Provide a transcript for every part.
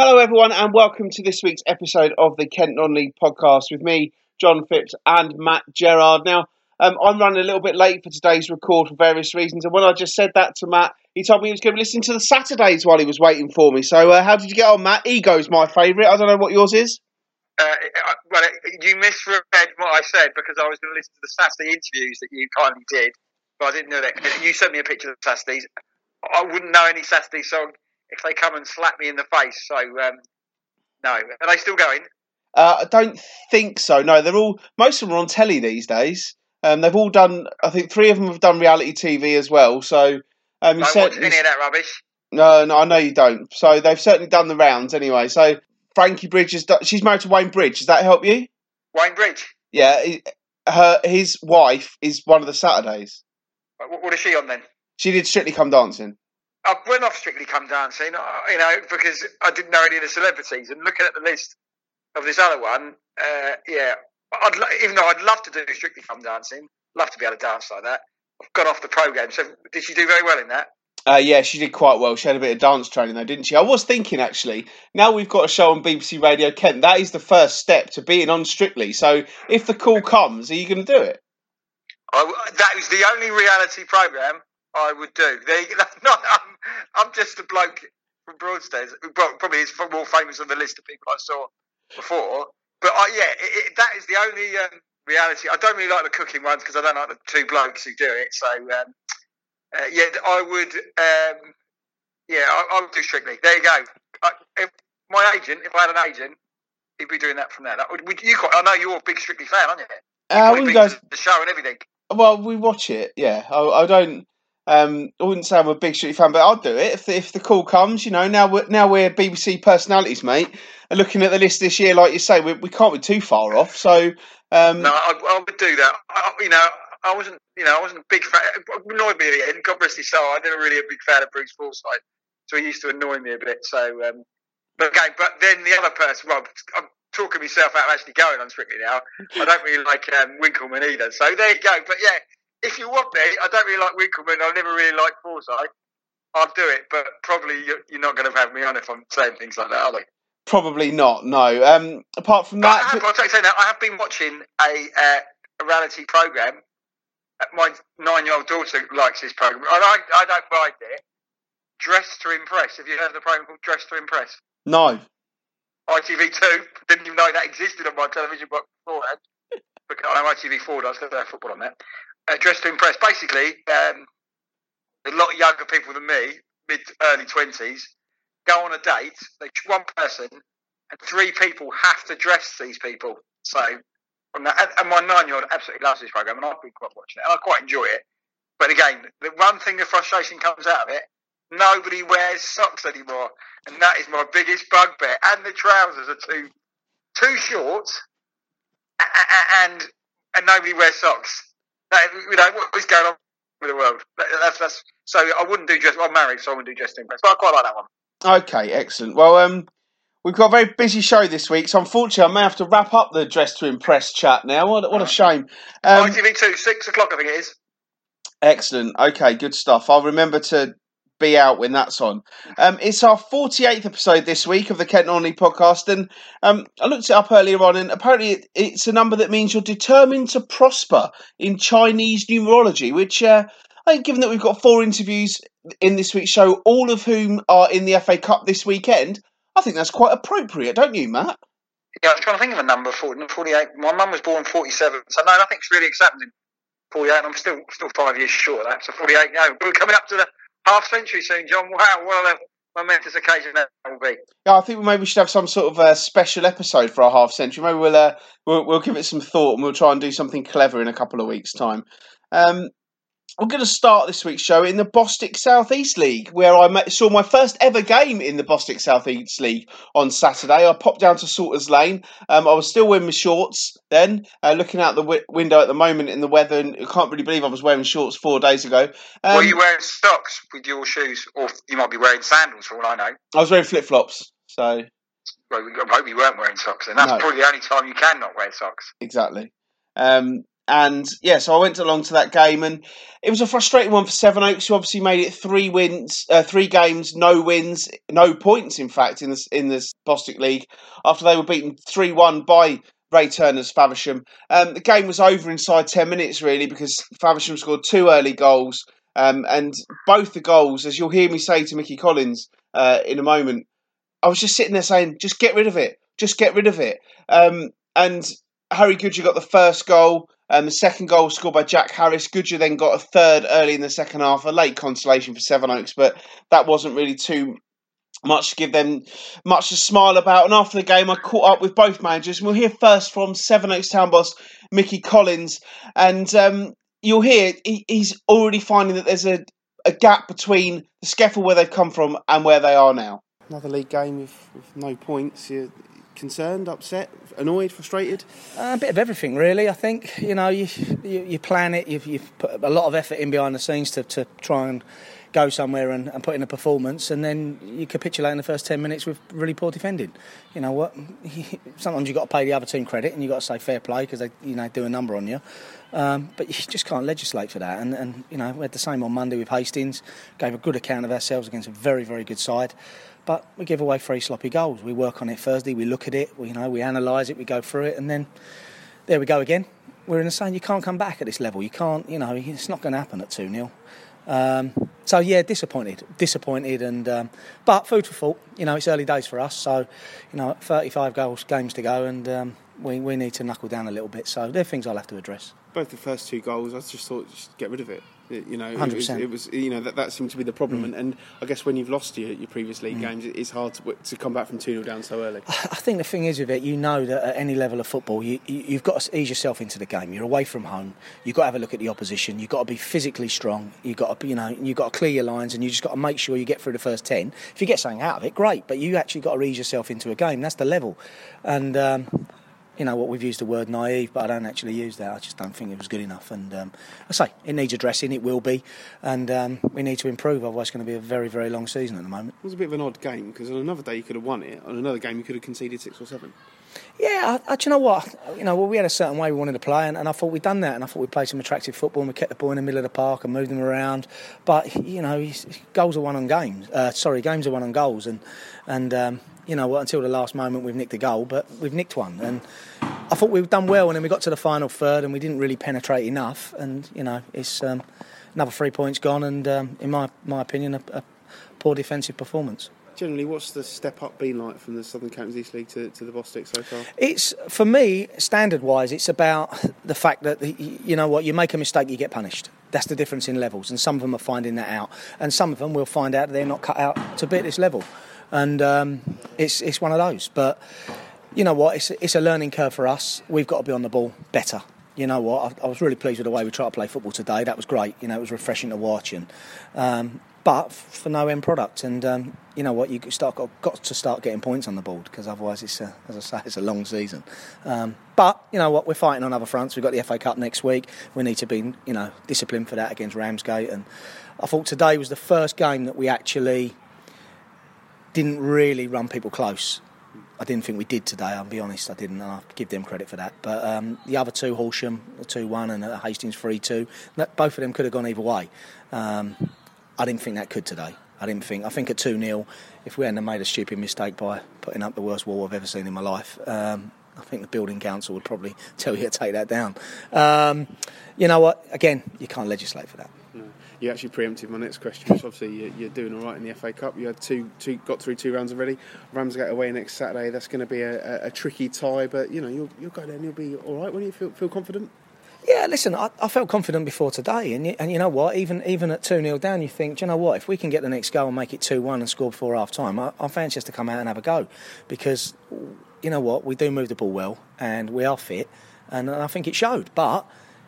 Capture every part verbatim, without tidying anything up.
Hello everyone and welcome to this week's episode of the Kent Non-League Podcast with me, John Phipps and Matt Gerrard. Now, um, I'm running a little bit late for today's record for various reasons, and when I just said that to Matt, he told me he was going to listen to the Saturdays while he was waiting for me. So uh, how did you get on, Matt? Ego's my favourite. I don't know what yours is. Uh, well, you misread what I said because I was going to listen to the Saturday interviews that you kindly did, but I didn't know that. You sent me a picture of the Saturdays. I wouldn't know any Saturday song if they come and slap me in the face. So, um, no. Are they still going? Uh, I don't think so. No, they're all, most of them are on telly these days. Um, they've all done, I think three of them have done reality T V as well. So, um, I don't watch any of that rubbish. No, no, I know you don't. So, they've certainly done the rounds anyway. So, Frankie Bridge is, she's married to Wayne Bridge. Does that help you? Wayne Bridge? Yeah. He, her, his wife is one of the Saturdays. What, what is she on then? She did Strictly Come Dancing. I went off Strictly Come Dancing, you know, because I didn't know any of the celebrities. And looking at the list of this other one, uh, yeah, I'd lo- even though I'd love to do Strictly Come Dancing, love to be able to dance like that, I've gone off the programme. So did she do very well in that? Uh, yeah, she did quite well. She had a bit of dance training though, didn't she? I was thinking, actually, now we've got a show on B B C Radio Kent, that is the first step to being on Strictly. So if the call comes, are you going to do it? I, that is the only reality programme I would do. They, not, I'm, I'm just a bloke from Broadstairs, who probably is more famous on the list of people I saw before. But I, yeah, it, it, that is the only um, reality. I don't really like the cooking ones because I don't like the two blokes who do it. So um, uh, yeah, I would. Um, yeah, I, I would do Strictly. There you go. I, if my agent, if I had an agent, he'd be doing that from there. That would, would you? Quite, I know you're a big Strictly fan, aren't you? Uh, I would go to the show and everything. Well, we watch it. Yeah, I, I don't. Um, I wouldn't say I'm a big Strictly fan, but I'll do it if the, if the call comes. You know, now we're, now we're B B C personalities, mate. And looking at the list this year, like you say, we, we can't be too far off. So um... no, I, I would do that. I, you know, I wasn't, you know, I wasn't a big fan. It annoyed me at the end. God rest his soul. I never really a big fan of Bruce Forsyth, so he used to annoy me a bit. So, um, but okay, but then the other person. Well, I'm talking myself out of actually going on Strictly now. I don't really like um, Winkleman either. So there you go. But yeah. If you want me, I don't really like Winkleman. I never really liked Forsyth. I'll do it, but probably you're not going to have me on if I'm saying things like that, are they? Probably not, no. Um, apart from that... I have, I'll take you that, I have been watching a, uh, a reality programme. My nine-year-old daughter likes this programme. I, I don't mind it. Dress to Impress. Have you heard of the programme called Dress to Impress? No. I T V two. Didn't even know that existed on my television box beforehand. I know I T V four does. They have football on there. Uh, Dress to Impress. Basically, um, a lot younger people than me, mid early twenties, go on a date. They one person and three people have to dress these people. So, and my nine-year-old absolutely loves this program, and I've been quite watching it, and I quite enjoy it. But again, the one thing the frustration comes out of it: nobody wears socks anymore, and that is my biggest bugbear. And the trousers are too too short, and and nobody wears socks. That, you know, what is going on with the world? That's, that's, so I wouldn't do dress. I'm married, so I wouldn't do dress to impress. But I quite like that one. Okay, excellent. Well, um, we've got a very busy show this week, so unfortunately I may have to wrap up the Dress to Impress chat now. What, what a shame. Um, I T V two, six o'clock I think it is. Excellent. Okay, good stuff. I'll remember to be out when that's on. Um, it's our forty-eighth episode this week of the Kent Non-League Podcast, and um, I looked it up earlier on, and apparently it, it's a number that means you're determined to prosper in Chinese numerology, which uh, I think, given that we've got four interviews in this week's show, all of whom are in the F A Cup this weekend, I think that's quite appropriate, don't you, Matt? Yeah, I was trying to think of a number, forty-eight. My mum was born forty-seven, so no, nothing's really happening. forty-eight, and I'm still still five years short of that, so forty-eight now. We're coming up to the half century soon, John. Wow, what a momentous occasion that will be. Yeah, I think we maybe should have some sort of a special episode for our half century. Maybe we'll, uh, we'll we'll give it some thought and we'll try and do something clever in a couple of weeks' time. Um, I'm going to start this week's show in the Bostick South East League, where I met, saw my first ever game in the Bostick South East League on Saturday. I popped down to Salters Lane. Um, I was still wearing my shorts then, uh, looking out the w- window at the moment in the weather, and I can't really believe I was wearing shorts four days ago. Um, Were you wearing socks with your shoes, or you might be wearing sandals for all I know? I was wearing flip-flops, so... Well, I hope you weren't wearing socks, and that's no. Probably the only time you can not wear socks. Exactly. Um... And yeah, so I went along to that game, and it was a frustrating one for Sevenoaks, who obviously made it three wins, uh, three games, no wins, no points. In fact, in this in this Bostick League, after they were beaten three one by Ray Turner's Faversham. Um, the game was over inside ten minutes, really, because Faversham scored two early goals, um, and both the goals, as you'll hear me say to Mickey Collins uh, in a moment, I was just sitting there saying, "Just get rid of it, just get rid of it." Um, and Harry Goodger got the first goal. Um, the second goal was scored by Jack Harris. Goodger then got a third early in the second half, a late consolation for Sevenoaks, but that wasn't really too much to give them much to smile about. And after the game, I caught up with both managers. And we'll hear first from Sevenoaks Town boss Mickey Collins. And um, you'll hear he, he's already finding that there's a, a gap between the scaffold where they've come from and where they are now. Another league game with, with no points. You're concerned, upset, annoyed, frustrated? Uh, a bit of everything, really. I think you know you you, you plan it. You've, you've put a lot of effort in behind the scenes to, to try and go somewhere and, and put in a performance, and then you capitulate in the first ten minutes with really poor defending. You know what? Sometimes you've got to pay the other team credit, and you've got to say fair play because they you know do a number on you. Um, but you just can't legislate for that. And, and you know we had the same on Monday with Hastings. Gave a good account of ourselves against a very very good side. But we give away three sloppy goals. We work on it Thursday. We look at it. We, you know, we analyse it. We go through it, and then there we go again. We're in the same. You can't come back at this level. You can't. You know, it's not going to happen at two nil. Um, so yeah, disappointed, disappointed, and um, but food for thought. You know, it's early days for us. So you know, thirty-five goals games to go, and um, we we need to knuckle down a little bit. So there are things I'll have to address. Both the first two goals, I just thought, just get rid of it. You know, it was, it was you know that, that seemed to be the problem, mm. and, and I guess when you've lost your, your previous league mm. games, it's hard to, to come back from two nil down so early. I think the thing is with it, you know that at any level of football, you, you, you've got to ease yourself into the game. You're away from home. You've got to have a look at the opposition. You've got to be physically strong. You've got to you know you've got to clear your lines, and you just got to make sure you get through the first ten. If you get something out of it, great, but you actually got to ease yourself into a game. That's the level, and. Um, You know what, we've used the word naive, but I don't actually use that. I just don't think it was good enough. And um, I say, it needs addressing, it will be. And um, we need to improve, otherwise it's going to be a very, very long season at the moment. It was a bit of an odd game, because on another day you could have won it. On another game you could have conceded six or seven. Yeah, I, I, do you know what? You know, well, we had a certain way we wanted to play, and, and I thought we'd done that, and I thought we played some attractive football, and we kept the ball in the middle of the park and moved them around. But you know, goals are won on games. Uh, sorry, games are won on goals, and and um, you know, well, until the last moment we've nicked a goal, but we've nicked one. And I thought we'd done well, and then we got to the final third, and we didn't really penetrate enough. And you know, it's um, another three points gone, and um, in my my opinion, a, a poor defensive performance. Generally, what's the step up been like from the Southern Counties East League to, to the Bostick so far? It's, for me, standard wise, it's about the fact that, you know what, you make a mistake, you get punished. That's the difference in levels, and some of them are finding that out, and some of them will find out they're not cut out to be at this level, and um, it's it's one of those. But you know what, it's it's a learning curve for us. We've got to be on the ball better. You know what, I, I was really pleased with the way we tried to play football today. That was great. You know, it was refreshing to watch, and. Um, But for no end product, and um, you know what, you start got, got to start getting points on the board, because otherwise, it's a, as I say, it's a long season. Um, but you know what, we're fighting on other fronts. We've got the F A Cup next week. We need to be, you know, disciplined for that against Ramsgate. And I thought today was the first game that we actually didn't really run people close. I didn't think we did today, I'll be honest, I didn't, and I'll give them credit for that. But um, the other two, Horsham, two one, and uh, Hastings three two, both of them could have gone either way. Um, I didn't think that could today. I didn't think. I think at two nil, if we hadn't made a stupid mistake by putting up the worst wall I've ever seen in my life, um, I think the building council would probably tell you to take that down. Um, you know what? Again, you can't legislate for that. No. You actually preempted my next question, which obviously you're doing all right in the F A Cup. You had two, two got through two rounds already. Ramsgate away next Saturday. That's going to be a, a, a tricky tie, but you know you'll you'll go there and you'll be all right. When you feel feel confident. Yeah, listen, I, I felt confident before today, and you, and you know what, even even at two nil down, you think, do you know what, if we can get the next goal and make it two one and score before half-time, I, I fancy us to come out and have a go, because, you know what, we do move the ball well, and we are fit, and I think it showed, but,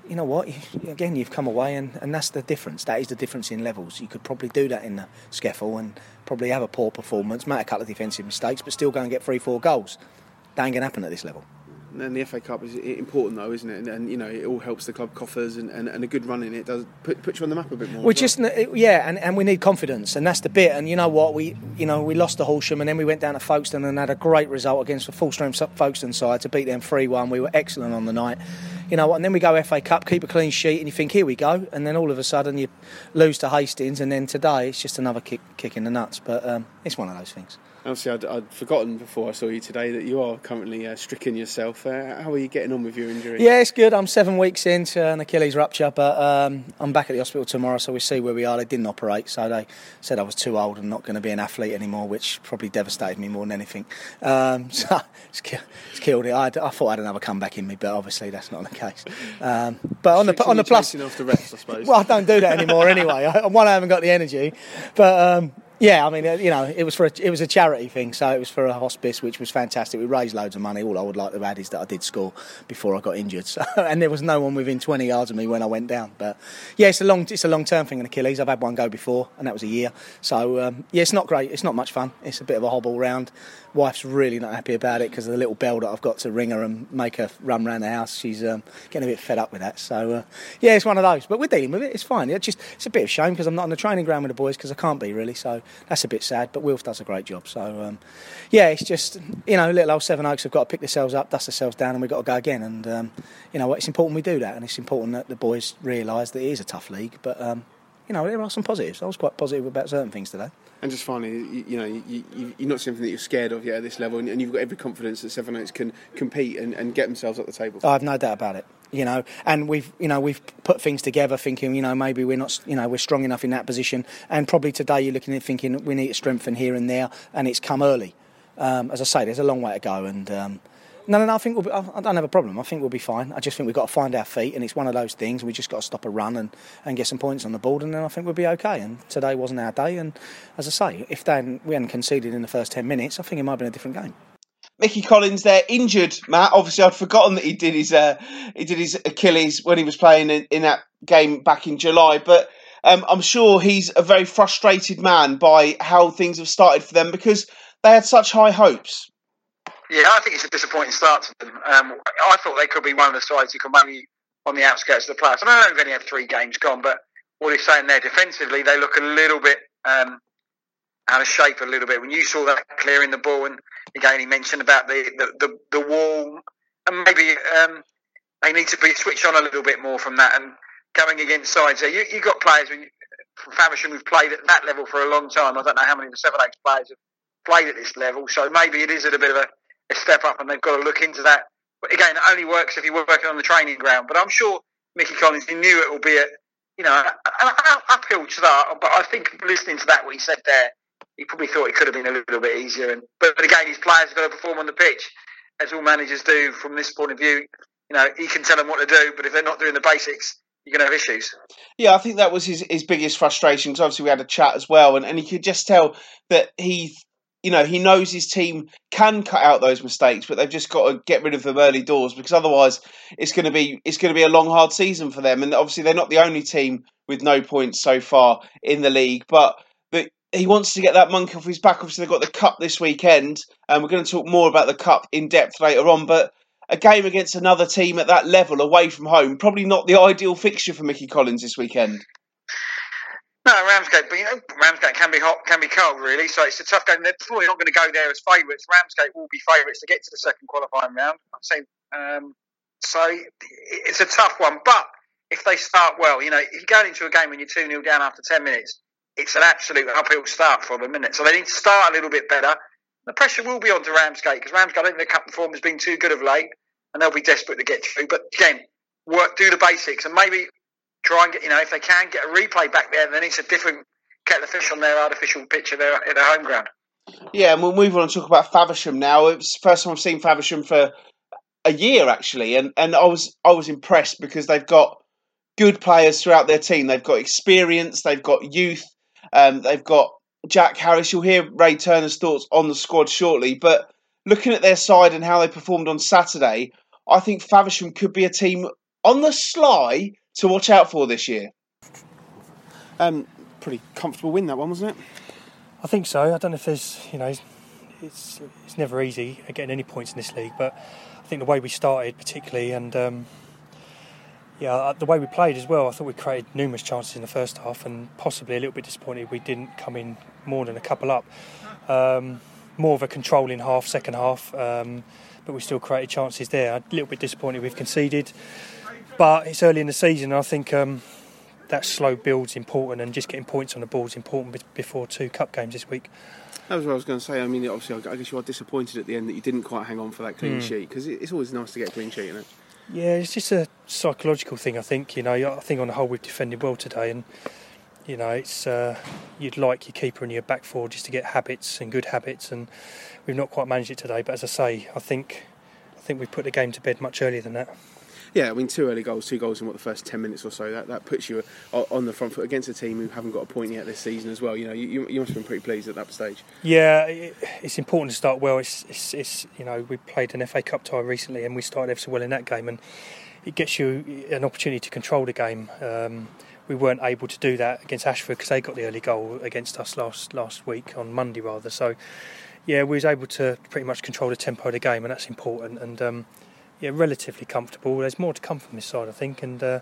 you know what, you, again, you've come away, and, and that's the difference, that is the difference in levels. You could probably do that in the scaffold and probably have a poor performance, make a couple of defensive mistakes, but still go and get three, four goals. That ain't going to happen at this level. And the F A Cup is important, though, isn't it? And, and you know, it all helps the club coffers, and, and, and a good run in it does put, put you on the map a bit more. We just, well. yeah, and, and we need confidence, and that's the bit. And you know what, we, you know, we lost to Horsham, and then we went down to Folkestone and had a great result against the full-strength Folkestone side to beat them three one. We were excellent on the night. you know what, and then we go F A Cup, keep a clean sheet, and you think, here we go, and then all of a sudden you lose to Hastings, and then today it's just another kick, kick in the nuts, but um, it's one of those things. Obviously, I'd, I'd forgotten before I saw you today that you are currently uh, stricken yourself. Uh, how are you getting on with your injury? Yeah, it's good. I'm seven weeks into an Achilles rupture, but um, I'm back at the hospital tomorrow, so we'll see where we are. They didn't operate, so they said I was too old and not going to be an athlete anymore, which probably devastated me more than anything. Um, so it's, it's killed it. I'd, I thought I had another comeback in me, but obviously that's not the case. Um, but on the on the plus, off the rest, I suppose. Well, I don't do that anymore anyway. I, one, I haven't got the energy, but. Um, Yeah, I mean, you know, it was for a, it was a charity thing, so it was for a hospice, which was fantastic. We raised loads of money. All I would like to add is that I did score before I got injured, so, and there was no one within twenty yards of me when I went down. But yeah, it's a long it's a long term thing in Achilles. I've had one go before, and that was a year. So um, yeah, it's not great. It's not much fun. It's a bit of a hobble round. Wife's really not happy about it because of the little bell that I've got to ring her and make her run around the house. She's um, getting a bit fed up with that. So uh, yeah, it's one of those. But we're dealing with it. It's fine. It's just it's a bit of shame because I'm not on the training ground with the boys because I can't be really. So. That's a bit sad, but Wilf does a great job. So, um, yeah, it's just, you know, little old Sevenoaks have got to pick themselves up, dust themselves down, and we've got to go again. And, um, you know, it's important we do that, and it's important that the boys realise that it is a tough league. But, um, you know, there are some positives. I was quite positive about certain things today. And just finally, you, you know, you, you, you're not something that you're scared of yet at this level, and, and you've got every confidence that Sevenoaks can compete and, and get themselves up the table. I have no doubt about it. You know, and we've you know we've put things together, thinking you know maybe we're not you know we're strong enough in that position, and probably today you're looking at thinking we need to strengthen here and there, and it's come early. Um, as I say, there's a long way to go, and um, no, no, no, I think we'll be, I don't have a problem. I think we'll be fine. I just think we've got to find our feet, and it's one of those things we just got to stop a run and, and get some points on the board, and then I think we'll be okay. And today wasn't our day, and as I say, if they hadn't, we hadn't conceded in the first ten minutes, I think it might have been a different game. Mickey Collins there, injured, Matt. Obviously, I'd forgotten that he did his uh, he did his Achilles when he was playing in, in that game back in July. But um, I'm sure he's a very frustrated man by how things have started for them because they had such high hopes. Yeah, I think it's a disappointing start to them. Um, I thought they could be one of the sides who could maybe on the outskirts of the playoffs. I mean, I don't think they have three games gone, but what he's saying there defensively, they look a little bit um, out of shape a little bit. When you saw that clearing the ball and again, he mentioned about the, the, the, the wall, and maybe um, they need to be switched on a little bit more from that. And going against sides, there, you, you've got players when, from Faversham who've played at that level for a long time. I don't know how many of the Sevenoaks players have played at this level, so maybe it is a bit of a, a step up, and they've got to look into that. But again, it only works if you're working on the training ground. But I'm sure Mickey Collins, he knew it will be a you know an uphill start. But I think listening to that, what he said there. He probably thought it could have been a little bit easier. And, but, but again, his players have got to perform on the pitch, as all managers do from this point of view. You know, he can tell them what to do, but if they're not doing the basics, you're going to have issues. Yeah, I think that was his, his biggest frustration, because obviously we had a chat as well, and, and he could just tell that he, you know, he knows his team can cut out those mistakes, but they've just got to get rid of them early doors, because otherwise it's going to be it's going to be a long, hard season for them. And obviously they're not the only team with no points so far in the league, but he wants to get that monkey off his back. Obviously, they've got the Cup this weekend, and we're going to talk more about the Cup in depth later on. But a game against another team at that level, away from home, probably not the ideal fixture for Mickey Collins this weekend. No, Ramsgate, but you know, Ramsgate can be hot, can be cold, really. So it's a tough game. They're probably not going to go there as favourites. Ramsgate will be favourites to get to the second qualifying round. Um, so it's a tough one. But if they start well, you know, if you're going into a game when you're two nil down after ten minutes, it's an absolute uphill start for them, isn't it? So they need to start a little bit better. The pressure will be on to Ramsgate, because Ramsgate, I don't think the cup form has been too good of late, and they'll be desperate to get through. But again, work, do the basics, and maybe try and get, you know, if they can get a replay back there, then it's a different kettle of fish on their artificial pitch at their, at their home ground. Yeah, and we'll move on and talk about Faversham now. It's the first time I've seen Faversham for a year, actually, and, and I was I was impressed because they've got good players throughout their team. They've got experience, they've got youth. Um, they've got Jack Harris. You'll hear Ray Turner's thoughts on the squad shortly. But looking at their side and how they performed on Saturday, I think Faversham could be a team on the sly to watch out for this year. Um, pretty comfortable win that one, wasn't it? I think so. I don't know if there's, you know, it's it's never easy getting any points in this league. But I think the way we started, particularly, and um, yeah, the way we played as well, I thought we created numerous chances in the first half, and possibly a little bit disappointed we didn't come in more than a couple up. Um, more of a controlling half, second half, um, but we still created chances there. A little bit disappointed we've conceded. But it's early in the season. I think um, that slow build's important, and just getting points on the board's important before two cup games this week. That was what I was going to say. I mean, obviously, I guess you are disappointed at the end that you didn't quite hang on for that clean mm. sheet, because it's always nice to get a clean sheet, isn't it? Yeah, it's just a psychological thing, I think. You know, I think on the whole we've defended well today, and you know, it's uh, you'd like your keeper and your back four just to get habits and good habits, and we've not quite managed it today. But as I say, I think I think we've put the game to bed much earlier than that. Yeah, I mean, two early goals, two goals in what the first ten minutes or so. That that puts you on the front foot against a team who haven't got a point yet this season as well. You know, you you must have been pretty pleased at that stage. Yeah, it's important to start well. It's it's, it's you know, we played an F A Cup tie recently and we started ever so well in that game, and it gets you an opportunity to control the game. Um, we weren't able to do that against Ashford because they got the early goal against us last last week on Monday rather. So yeah, we was able to pretty much control the tempo of the game, and that's important. And um, yeah, relatively comfortable. There's more to come from this side, I think, and uh,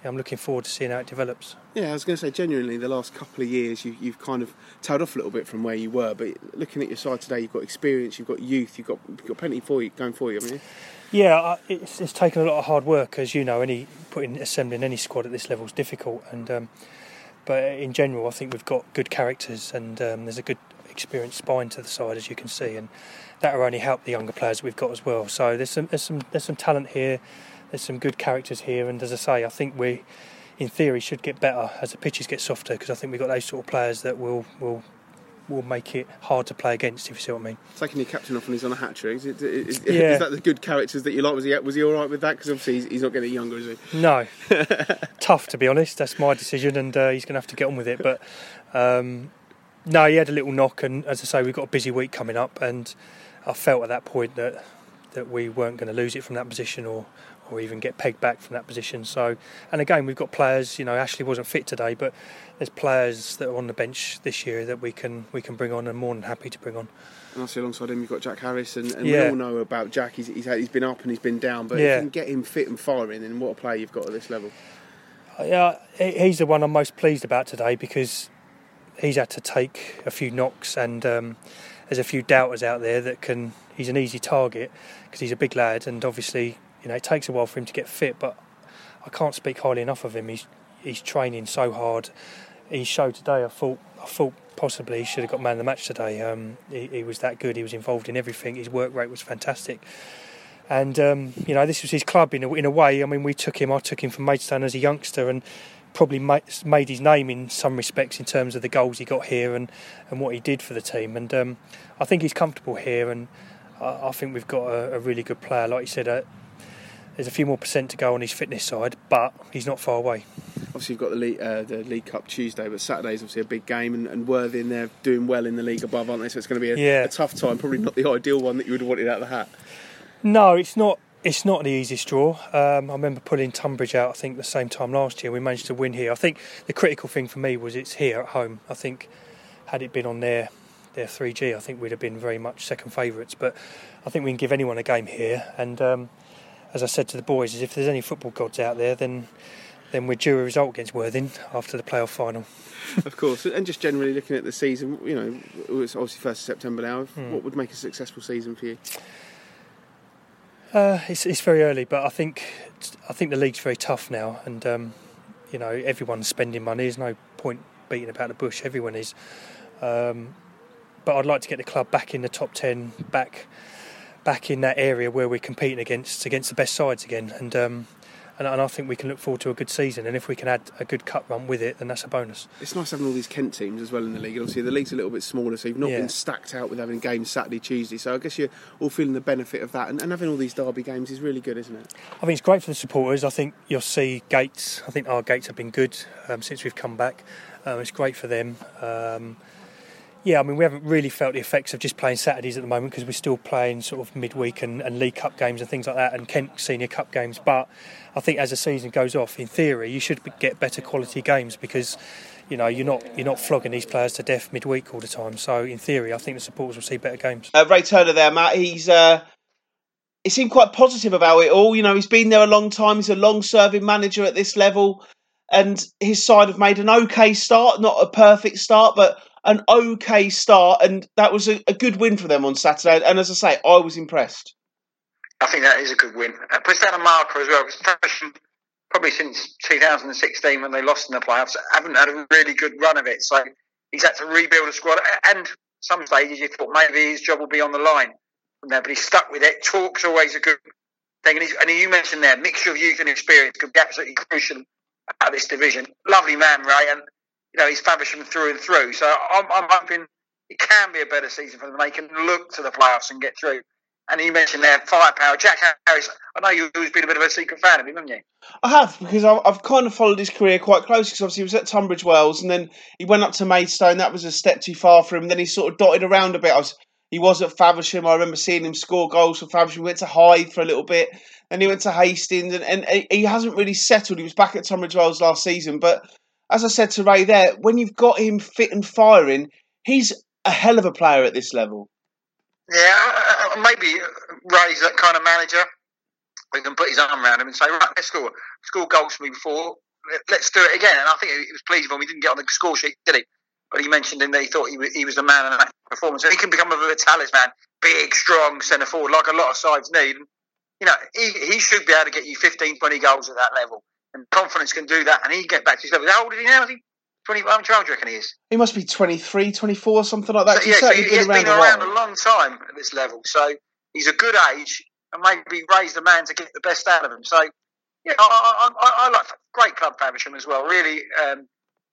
yeah, I'm looking forward to seeing how it develops. Yeah, I was going to say, genuinely, the last couple of years, you, you've kind of tailed off a little bit from where you were, but looking at your side today, you've got experience, you've got youth, you've got, you've got plenty for you, going for you, haven't you? Yeah, it's, it's taken a lot of hard work, as you know. Any putting assembling any squad at this level is difficult, and um, but in general, I think we've got good characters, and um, there's a good experienced spine to the side, as you can see, and that will only help the younger players we've got as well. So there's some, there's some, there's some talent here, there's some good characters here, and as I say, I think we, in theory, should get better as the pitches get softer, because I think we've got those sort of players that will will will make it hard to play against, if you see what I mean. Taking your captain off and he's on a hat-trick, is, it, is, yeah. is that the good characters that you like? Was he was he all right with that? Because obviously he's, he's not getting younger, is he? No. Tough, to be honest. That's my decision, and uh, he's going to have to get on with it. But um, no, he had a little knock, and as I say, we've got a busy week coming up, and I felt at that point that that we weren't going to lose it from that position, or or even get pegged back from that position. So, and again, we've got players. You know, Ashley wasn't fit today, but there's players that are on the bench this year that we can we can bring on, and more than happy to bring on. And obviously, alongside him, you've got Jack Harris, and, and yeah. we all know about Jack. He's he's, had, he's been up and he's been down, but yeah. if you can get him fit and firing, then what a player you've got at this level. Yeah, he's the one I'm most pleased about today, because he's had to take a few knocks, and um, there's a few doubters out there that can. He's an easy target because he's a big lad, and obviously, you know, it takes a while for him to get fit. But I can't speak highly enough of him. He's he's training so hard. He showed today. I thought I thought possibly he should have got man of the match today. Um, he, he was that good. He was involved in everything. His work rate was fantastic. And um, you know, this was his club in a, in a way. I mean, we took him. I took him from Maidstone as a youngster, and probably made his name in some respects in terms of the goals he got here, and, and what he did for the team. And um, I think he's comfortable here, and I, I think we've got a, a really good player. Like you said, uh, there's a few more percent to go on his fitness side, but he's not far away. Obviously, you've got the League, uh, the League Cup Tuesday, but Saturday's obviously a big game, and, and Worthing, they're doing well in the league above, aren't they? So it's going to be a, yeah. a tough time, probably not the ideal one that you would have wanted out of the hat. No, it's not. It's not the easiest draw. Um, I remember pulling Tunbridge out, I think, the same time last year. We managed to win here. I think the critical thing for me was it's here at home. I think had it been on their, their three G, I think we'd have been very much second favourites. But I think we can give anyone a game here. And um, as I said to the boys, if there's any football gods out there, then... then we're due a result against Worthing after the playoff final. Of course, and just generally looking at the season, you know, it's obviously first of September now. Mm. What would make a successful season for you? Uh, it's, it's very early, but I think I think the league's very tough now, and um, you know, everyone's spending money. There's no point beating about the bush. Everyone is, um, but I'd like to get the club back in the top ten, back back in that area where we're competing against against the best sides again, and. Um, And I think we can look forward to a good season, and if we can add a good cup run with it, then that's a bonus. It's nice having all these Kent teams as well in the league, and obviously the league's a little bit smaller, so you've not yeah. been stacked out with having games Saturday, Tuesday, so I guess you're all feeling the benefit of that, and, and having all these derby games is really good, isn't it? I think it's great for the supporters. I think you'll see gates, I think our gates have been good um, since we've come back. Um, it's great for them. Um, yeah, I mean, we haven't really felt the effects of just playing Saturdays at the moment, because we're still playing sort of midweek and, and League Cup games and things like that, and Kent Senior Cup games, but I think as the season goes off, in theory, you should get better quality games, because you know you're not you're not flogging these players to death midweek all the time. So in theory, I think the supporters will see better games. Uh, Ray Turner there, Matt. He's uh, he seemed quite positive about it all. You know, he's been there a long time. He's a long-serving manager at this level, and his side have made an okay start, not a perfect start, but an okay start, and that was a, a good win for them on Saturday. And as I say, I was impressed. I think that is a good win. It puts down a marker as well, because Faversham probably since two thousand sixteen when they lost in the playoffs, haven't had a really good run of it. So he's had to rebuild a squad. And some stages you thought maybe his job will be on the line. No, but he's stuck with it. Talk's always a good thing. And, he's, and you mentioned there, mixture of youth and experience could be absolutely crucial at this division. Lovely man, Ray. And, you know, he's Faversham through and through. So I'm, I'm hoping it can be a better season for them. They can look to the playoffs and get through. And you mentioned there, firepower. Jack Harris, I know you've been a bit of a secret fan of him, haven't you? I have, because I've kind of followed his career quite closely, because obviously he was at Tunbridge Wells, and then he went up to Maidstone. That was a step too far for him. Then he sort of dotted around a bit. I was, he was at Faversham. I remember seeing him score goals for Faversham. He went to Hythe for a little bit, and he went to Hastings, and, and he hasn't really settled. He was back at Tunbridge Wells last season. But as I said to Ray there, when you've got him fit and firing, he's a hell of a player at this level. Yeah, maybe Ray's that kind of manager who can put his arm around him and say, right, let's score. Score goals for me before. Let's do it again. And I think it was pleasing when we didn't get on the score sheet, did he? But he mentioned him that he thought he was the man in that performance. He can become a talisman, big, strong centre forward, like a lot of sides need. And, you know, he, he should be able to get you fifteen, twenty goals at that level. And confidence can do that, and he can get back to his level. How old is he now? Is he twenty? How much old do you reckon he is? He must be twenty-three, twenty-four, something like that. So, yeah, so he, he's been around, around a long time at this level. So he's a good age, and maybe raise the man to get the best out of him. So, yeah, I, I, I, I like great club Faversham as well. Really um,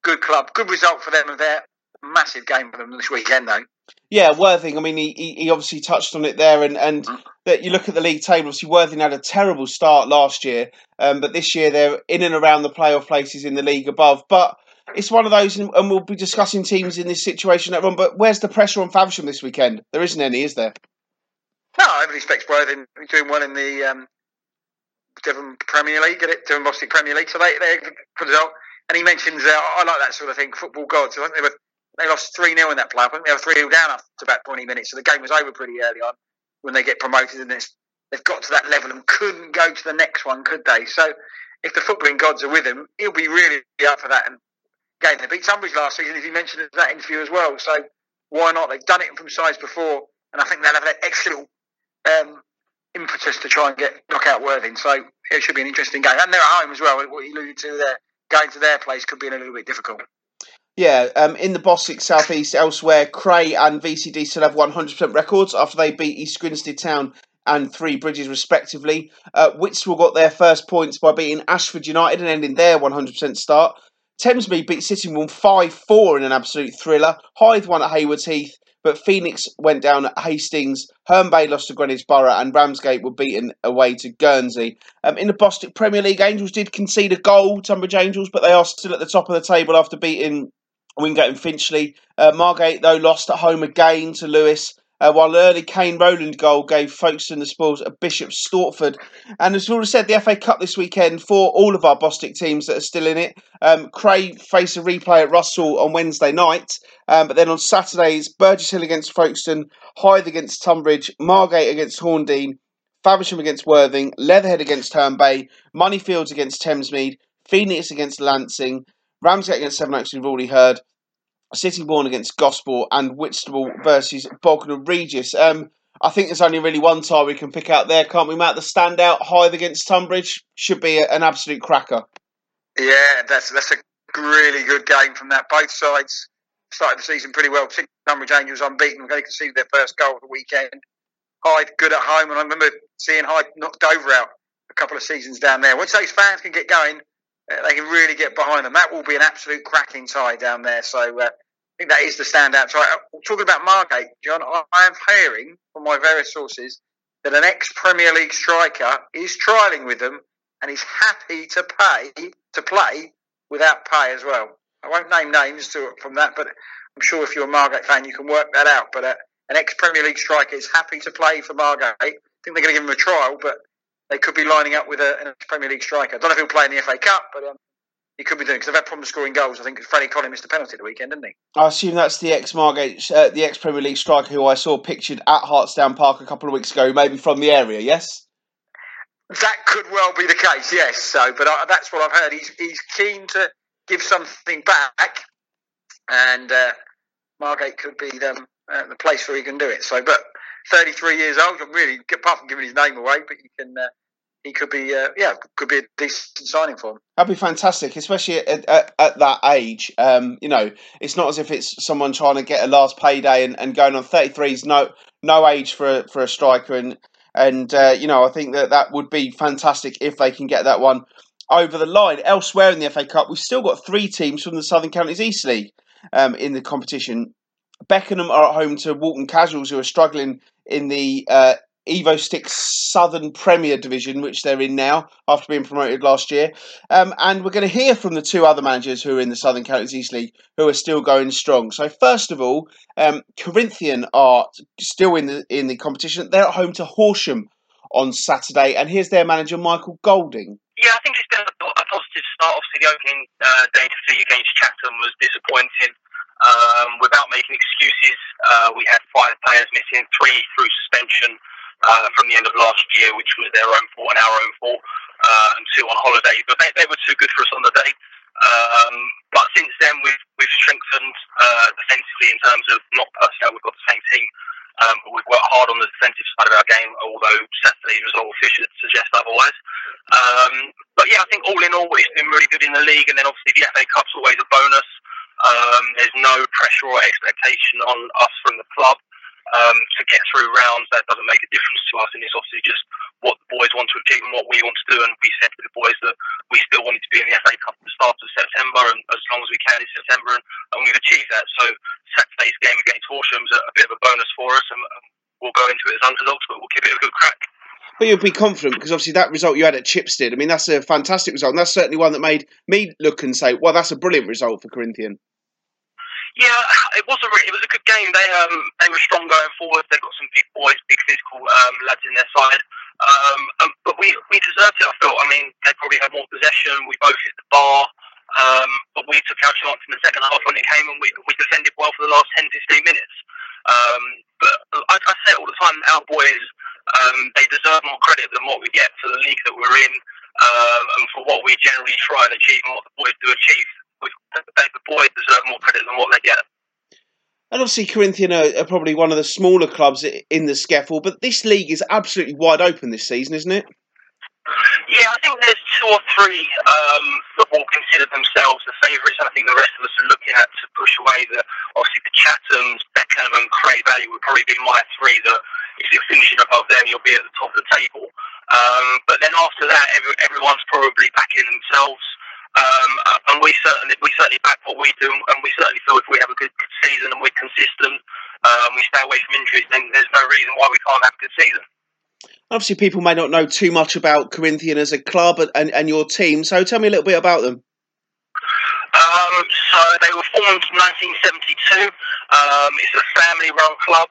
good club. Good result for them. There, massive game for them this weekend, though. Yeah, Worthing. I mean, he he obviously touched on it there, and and mm. that you look at the league table. Obviously, Worthing had a terrible start last year, um, but this year they're in and around the playoff places in the league above. But it's one of those, and we'll be discussing teams in this situation later on, but where's the pressure on Faversham this weekend? There isn't any, is there? No, everybody expects Worthing doing well in the um, Devon Premier League, get it? Devon Bostick Premier League, so they they put it out. And he mentions, uh, I like that sort of thing, football gods. I think they, were, they lost three nil in that play. I think they were three nil down after about twenty minutes, so the game was over pretty early on when they get promoted, and it's, they've got to that level and couldn't go to the next one, could they? So if the footballing gods are with him, he'll be really up for that. And again, they beat Tunbridge last season, as you mentioned in that interview as well. So why not? They've done it from sides before, and I think they'll have that extra um, impetus to try and get knockout Worthing. So it should be an interesting game. And they're at home as well. What you alluded to there, going to their place could be a little bit difficult. Yeah, um, in the Bostick South East elsewhere, Cray and V C D still have one hundred percent records after they beat East Grinstead Town and Three Bridges respectively. Uh, Whitstable got their first points by beating Ashford United and ending their one hundred percent start. Thamesmead beat Sittingbourne five four in an absolute thriller. Hythe won at Haywards Heath, but Phoenix went down at Hastings. Herne Bay lost to Greenwich Borough, and Ramsgate were beaten away to Guernsey. Um, in the Bostick Premier League, Angels did concede a goal, Tunbridge Angels, but they are still at the top of the table after beating Wingate and Finchley. Uh, Margate, though, lost at home again to Lewis, uh, while an early Kane Rowland goal gave Folkestone the spoils at Bishop Stortford. And as already said, the F A Cup this weekend for all of our Bostick teams that are still in it. Um, Cray face a replay at Russell on Wednesday night, um, but then on Saturdays, Burgess Hill against Folkestone, Hythe against Tunbridge, Margate against Horndean, Faversham against Worthing, Leatherhead against Herne Bay, Moneyfields against Thamesmead, Phoenix against Lancing, Ramsgate against Sevenoaks, we've already heard, Sittingbourne against Gosport, and Whitstable versus Bognor Regis. Um, I think there's only really one tie we can pick out there, can't we, Matt? The standout, Hythe against Tunbridge, should be a, an absolute cracker. Yeah, that's that's a really good game from that. Both sides started the season pretty well. Tunbridge Angels unbeaten. They conceded their first goal of the weekend. Hythe good at home, and I remember seeing Hythe knock Dover out a couple of seasons down there. Once those fans can get going, they can really get behind them. That will be an absolute cracking tie down there. So uh, I think that is the standout. So, uh, talking about Margate, John, I am hearing from my various sources that an ex-Premier League striker is trialling with them and is happy to pay to play without pay as well. I won't name names to, from that, but I'm sure if you're a Margate fan, you can work that out. But uh, an ex-Premier League striker is happy to play for Margate. I think they're going to give him a trial, but they could be lining up with a, an Premier League striker. I don't know if he'll play in the F A Cup, but um, he could be doing, because they've had problems scoring goals. I think Freddie Collins missed a penalty the weekend, didn't he? I assume that's the ex-Margate, uh, the ex-Premier League striker who I saw pictured at Hartsdown Park a couple of weeks ago, maybe from the area, yes? That could well be the case, yes. So, but I, that's what I've heard. He's he's keen to give something back, and uh, Margate could be them, uh, the place where he can do it. So, but thirty-three years old, I'm really, apart from giving his name away, but you can... Uh, he could be, uh, yeah, could be a decent signing for him. That'd be fantastic, especially at, at, at that age. Um, you know, it's not as if it's someone trying to get a last payday and, and going on thirty-threes. No, no age for a, for a striker, and and uh, you know, I think that that would be fantastic if they can get that one over the line. Elsewhere in the F A Cup, we've still got three teams from the Southern Counties East League um, in the competition. Beckenham are at home to Walton Casuals, who are struggling in the uh, Evo Stick Southern Premier Division, which they're in now after being promoted last year. Um, and we're going to hear from the two other managers who are in the Southern Counties East League, who are still going strong. So first of all, um, Corinthian are still in the in the competition. They're at home to Horsham on Saturday, and here's their manager, Michael Golding. Yeah, I think it's been a positive start. Obviously, the opening uh, day defeat against Chatham was disappointing. Um, without making excuses, uh, we had five players missing, three through suspension uh, from the end of last year, which was their own fault and our own fault, uh, and two on holiday. But they, they were too good for us on the day. Um, but since then, we've, we've strengthened uh, defensively in terms of not personnel. We've got the same team. Um, we've worked hard on the defensive side of our game, although Saturday's result officially suggests otherwise. Um, but yeah, I think all in all, it's been really good in the league, and then obviously the F A Cup's always a bonus. Um, there's no pressure or expectation on us from the club um, to get through rounds. That doesn't make a difference to us, and it's obviously just what the boys want to achieve and what we want to do. And we said to the boys that we still wanted to be in the F A Cup at the start of September, and as long as we can in September, and, and we've achieved that. So Saturday's game against Horsham's a, a bit of a bonus for us, and um, we'll go into it as underdogs, but we'll give it a good crack. But you'll be confident, because obviously that result you had at Chipstead, I mean, that's a fantastic result, and that's certainly one that made me look and say, well, that's a brilliant result for Corinthian. Yeah, it was a re- it was a good game. They um they were strong going forward. They've got some big boys, big physical um, lads in their side. Um, um, but we we deserved it, I felt. I mean, they probably had more possession. We both hit the bar. Um, but we took our chance in the second half when it came, and we, we defended well for the last ten to fifteen minutes. Um, but I, I say it all the time, our boys, um, they deserve more credit than what we get for the league that we're in, um, and for what we generally try and achieve and what the boys do achieve. The boys deserve more credit than what they get. And obviously Corinthian are, are probably one of the smaller clubs in the scaffold, but this league is absolutely wide open this season, isn't it? Yeah, I think there's two or three um, that will consider themselves the favourites, and I think the rest of us are looking at to push away. The obviously the Chathams, Beckham and Cray Valley would probably be my three that if you're finishing above them, you'll be at the top of the table. Um, but then after that, every, everyone's probably backing themselves. Um, and we certainly we certainly back what we do, and we certainly feel if we have a good season and we're consistent, um, we stay away from injuries, then there's no reason why we can't have a good season. Obviously, people may not know too much about Corinthian as a club and, and your team, so tell me a little bit about them. Um, so they were formed in nineteen seventy-two. Um, it's a family-run club.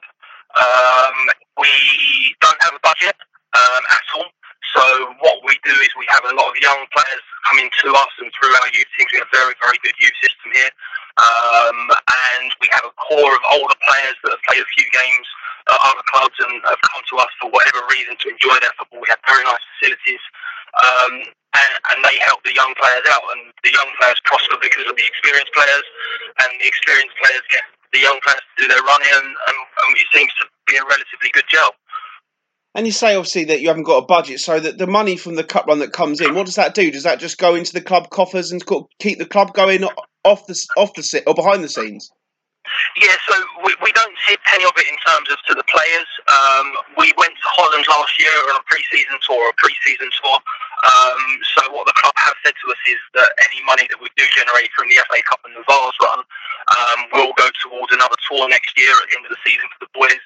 Um, we don't have a budget um, at all. So what we do is we have a lot of young players coming to us, and through our youth teams we have a very, very good youth system here. Um, and we have a core of older players that have played a few games at other clubs and have come to us for whatever reason to enjoy their football. We have very nice facilities, um, and, and they help the young players out. And the young players prosper because of the experienced players, and the experienced players get the young players to do their running, and, and, and it seems to be a relatively good job. And you say, obviously, that you haven't got a budget, so that the money from the cup run that comes in, what does that do? Does that just go into the club coffers and keep the club going off the off the or behind the scenes? Yeah, so we, we don't see a penny of it in terms of to the players. Um, we went to Holland last year on a pre-season tour, a pre-season tour. Um, so what the club have said to us is that any money that we do generate from the F A Cup and the Vars run um, will go towards another tour next year at the end of the season for the boys.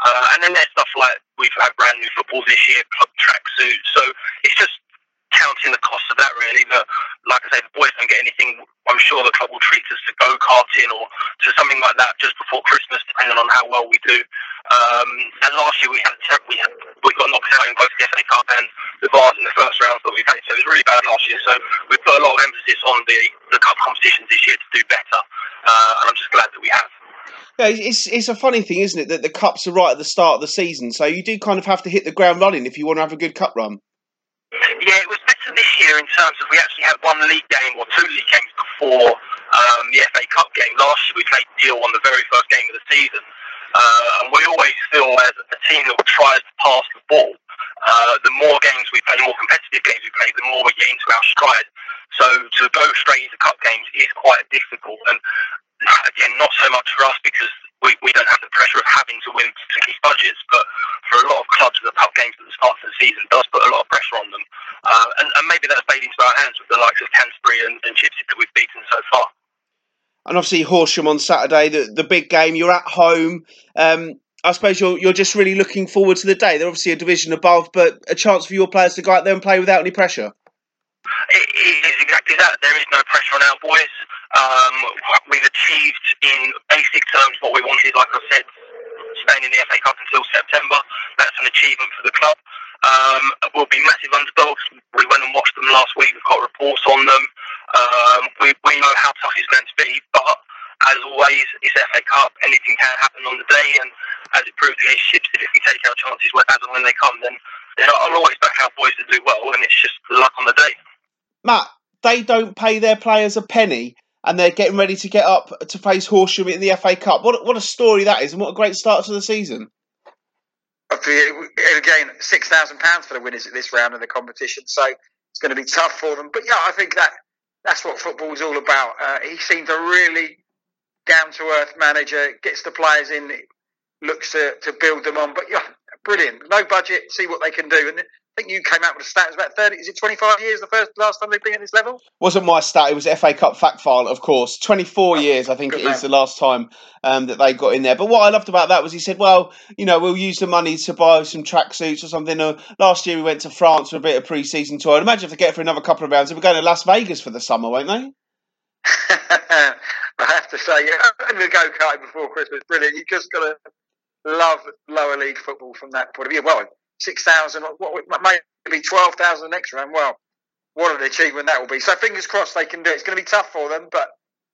Uh, and then there's stuff like we've had brand new football this year, club tracksuits. So it's just counting the cost of that, really. But like I say, the boys don't get anything. I'm sure the club will treat us to go-karting or to something like that just before Christmas, depending on how well we do. Um, and last year we had we had we got knocked out in both the F A Cup and the Vars in the first round that we played, so it was really bad last year. So we put a lot of emphasis on the the cup competitions this year to do better, uh, and I'm just glad that we have. Yeah, it's it's a funny thing, isn't it, that the cups are right at the start of the season, so you do kind of have to hit the ground running if you want to have a good cup run. Yeah, it was better this year in terms of we actually had one league game or two league games before um, the F A Cup game. Last year we played Deal on the very first game of the season. Uh, and we always feel as a team that tries to pass the ball, Uh, the more games we play, the more competitive games we play, the more we get into our stride. So to go straight into cup games is quite difficult. And again, not so much for us because we, we don't have the pressure of having to win particularly budgets. But for a lot of clubs, the cup games at the start of the season does put a lot of pressure on them. Uh, and, and maybe that's played into our hands with the likes of Canterbury and, and Chipsy that we've beaten so far. And obviously Horsham on Saturday, the, the big game. You're at home. Um, I suppose you're you're just really looking forward to the day. They're obviously a division above, but a chance for your players to go out there and play without any pressure. It, it is exactly that. There is no pressure on our boys. Um, we've achieved in basic terms what we wanted. Like I said, staying in the F A Cup until September. That's an achievement for the club. Um, we'll be massive underdogs. We went and watched them last week. We've got reports on them. Um, we, we know how tough it's meant to be, but as always, it's F A Cup. Anything can happen on the day, and as it proved against Shipstead, if we take our chances as and when they come, then I'll always back our boys to do well, and it's just luck on the day. Matt, they don't pay their players a penny, and they're getting ready to get up to face Horsham in the F A Cup. What what a story that is, and what a great start to the season. Again, six thousand pounds for the winners at this round of the competition, so it's going to be tough for them. But yeah, I think that that's what football's all about. Uh, he seems a really down-to-earth manager, gets the players in, looks to, to build them on. But yeah, brilliant. No budget, see what they can do. And I think you came out with a stat, it was about thirty, is it twenty-five years the first last time they've been at this level? Wasn't my stat, it was F A Cup fact file, of course. twenty-four oh, years, I think it man. is the last time um, that they got in there. But what I loved about that was he said, well, you know, we'll use the money to buy some tracksuits or something. Uh, last year we went to France for a bit of pre-season tour. I'd imagine if they get for another couple of rounds, they'll be going to Las Vegas for the summer, won't they? I have to say, yeah, and the go-kart before Christmas, brilliant. You've just got to love lower league football from that point of view. Well, six thousand, maybe twelve thousand the next round. Well, what an achievement that will be. So fingers crossed they can do it. It's going to be tough for them, but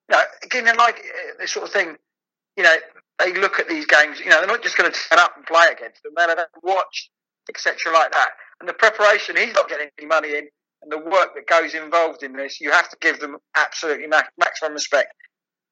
you know, again, like this sort of thing, you know, they look at these games, you know, they're not just going to turn up and play against them. They'll have to watch, et cetera like that. And the preparation, he's not getting any money in, and the work that goes involved in this, you have to give them absolutely ma- maximum respect.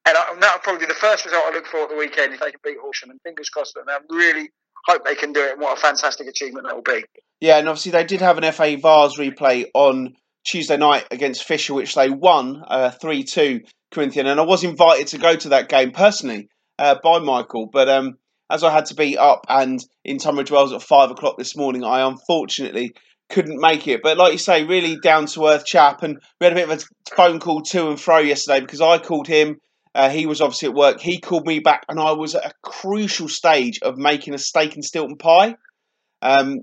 And that'll probably be the first result I look for at the weekend if they can beat Horsham. And fingers crossed that they really hope they can do it. And what a fantastic achievement that will be. Yeah, and obviously they did have an F A Vars replay on Tuesday night against Fisher, which they won uh, three two Corinthian. And I was invited to go to that game personally uh, by Michael. But um, as I had to be up and in Tunbridge Wells at five o'clock this morning, I unfortunately couldn't make it. But like you say, really down-to-earth chap. And we had a bit of a phone call to and fro yesterday because I called him. Uh, he was obviously at work. He called me back, and I was at a crucial stage of making a steak and Stilton pie. Um,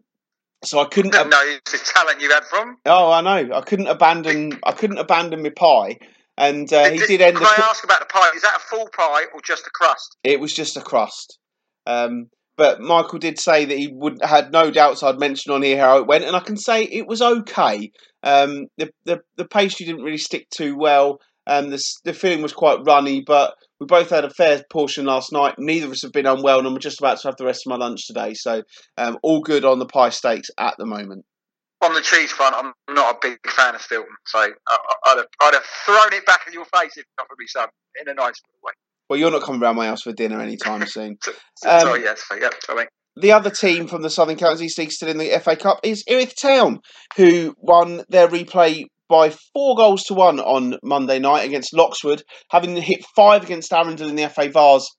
so I couldn't. I don't know the talent you had from. Oh, I know. I couldn't abandon. I couldn't abandon my pie, and uh, he did, did end. Can the, I ask about the pie? Is that a full pie or just a crust? It was just a crust. Um, but Michael did say that he would had no doubts. I'd mentioned on here how it went, and I can say it was okay. Um, the the the pastry didn't really stick too well. Um, the, the feeling was quite runny, but we both had a fair portion last night. Neither of us have been unwell, and I'm just about to have the rest of my lunch today. So um, all good on the pie steaks at the moment. On the cheese front, I'm not a big fan of Stilton, so I, I'd, have, I'd have thrown it back in your face if not for me, so in a nice way. Well, you're not coming round my house for dinner anytime soon. um, sorry, yes, sorry, yep, sorry. The other team from the Southern Counties East League still in the F A Cup is Hythe Town, who won their replay by four goals to one on Monday night against Loxwood, having hit five against Arundel in the F A Vars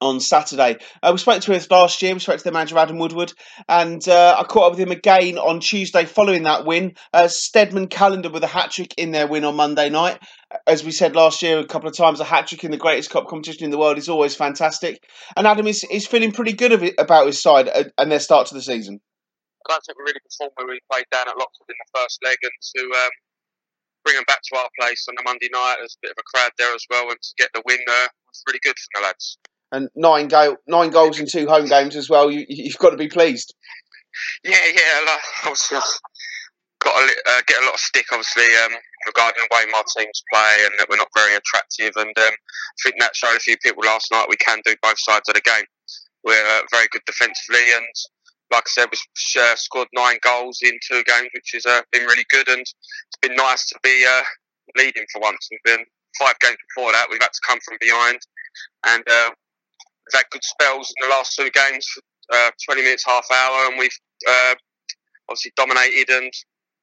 on Saturday. Uh, we spoke to him last year, we spoke to the manager Adam Woodward, and uh, I caught up with him again on Tuesday following that win. Uh, Steadman Callender with a hat-trick in their win on Monday night. As we said last year a couple of times, a hat-trick in the greatest cup competition in the world is always fantastic. And Adam is, is feeling pretty good of it, about his side uh, and their start to the season. I don't think we really performed where we played down at Loxwood in the first leg, and to... Um... bring them back to our place on a Monday night. There's a bit of a crowd there as well, and to get the win there was really good for the lads. And nine go- nine goals in two home games as well. You, you've got to be pleased. Yeah, yeah. Like, obviously, got a, uh, get a lot of stick, obviously, um, regarding the way my teams play and that we're not very attractive. And um, I think that showed a few people last night. We can do both sides of the game. We're uh, very good defensively, and like I said, we uh, scored nine goals in two games, which has uh, been really good, and it's been nice to be uh, leading for once. We've been five games before that, we've had to come from behind, and uh, we've had good spells in the last two games, uh, twenty minutes, half hour, and we've uh, obviously dominated and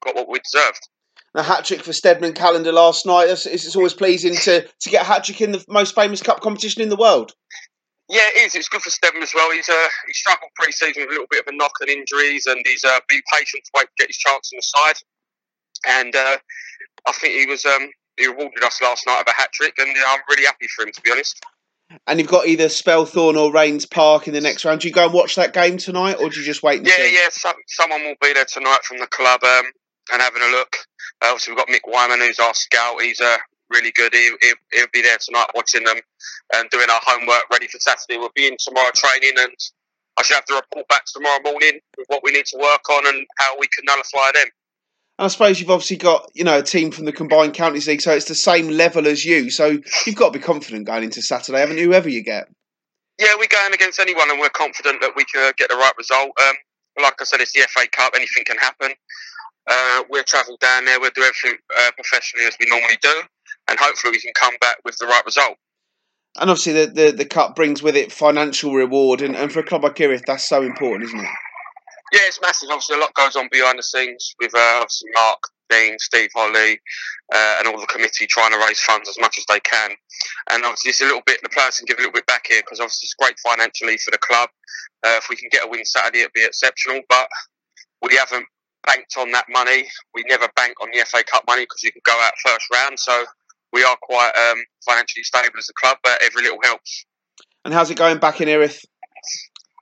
got what we deserved. A hat-trick for Steadman Calendar last night. It's, it's always pleasing to, to get a hat-trick in the most famous cup competition in the world. Yeah, it is. It's good for Steadman as well. He's uh, he struggled pre-season with a little bit of a knock and injuries, and he's uh, been patient to wait to get his chance on the side. And uh, I think he was um, he rewarded us last night with a hat-trick, and I'm really happy for him, to be honest. And you've got either Spelthorne or Rains Park in the next round. Do you go and watch that game tonight, or do you just wait and yeah, see? Yeah, yeah. So, someone will be there tonight from the club um, and having a look. Uh, obviously, we've got Mick Wyman, who's our scout. He's uh, really good. He, he, he'll be there tonight watching them and doing our homework ready for Saturday. We'll be in tomorrow training, and I should have the report back tomorrow morning with what we need to work on and how we can nullify them. And I suppose you've obviously got, you know, a team from the Combined Counties League, so it's the same level as you. So you've got to be confident going into Saturday, haven't you, whoever you get? Yeah, we're going against anyone, and we're confident that we can get the right result. Um, like I said, it's the F A Cup. Anything can happen. Uh, we'll travel down there, we'll do everything uh, professionally as we normally do, and hopefully we can come back with the right result. And obviously the, the, the Cup brings with it financial reward, and, and for a club like Erith, that's so important, isn't it? Yeah, it's massive. Obviously a lot goes on behind the scenes with uh, obviously Mark, Dean, Steve Holly uh, and all the committee trying to raise funds as much as they can. And obviously it's a little bit, the players can give a little bit back here, because obviously it's great financially for the club. Uh, if we can get a win Saturday, it'd be exceptional, but we haven't banked on that money. We never bank on the F A Cup money because you can go out first round, so we are quite um, financially stable as a club, but every little helps. And how's it going back in Erith?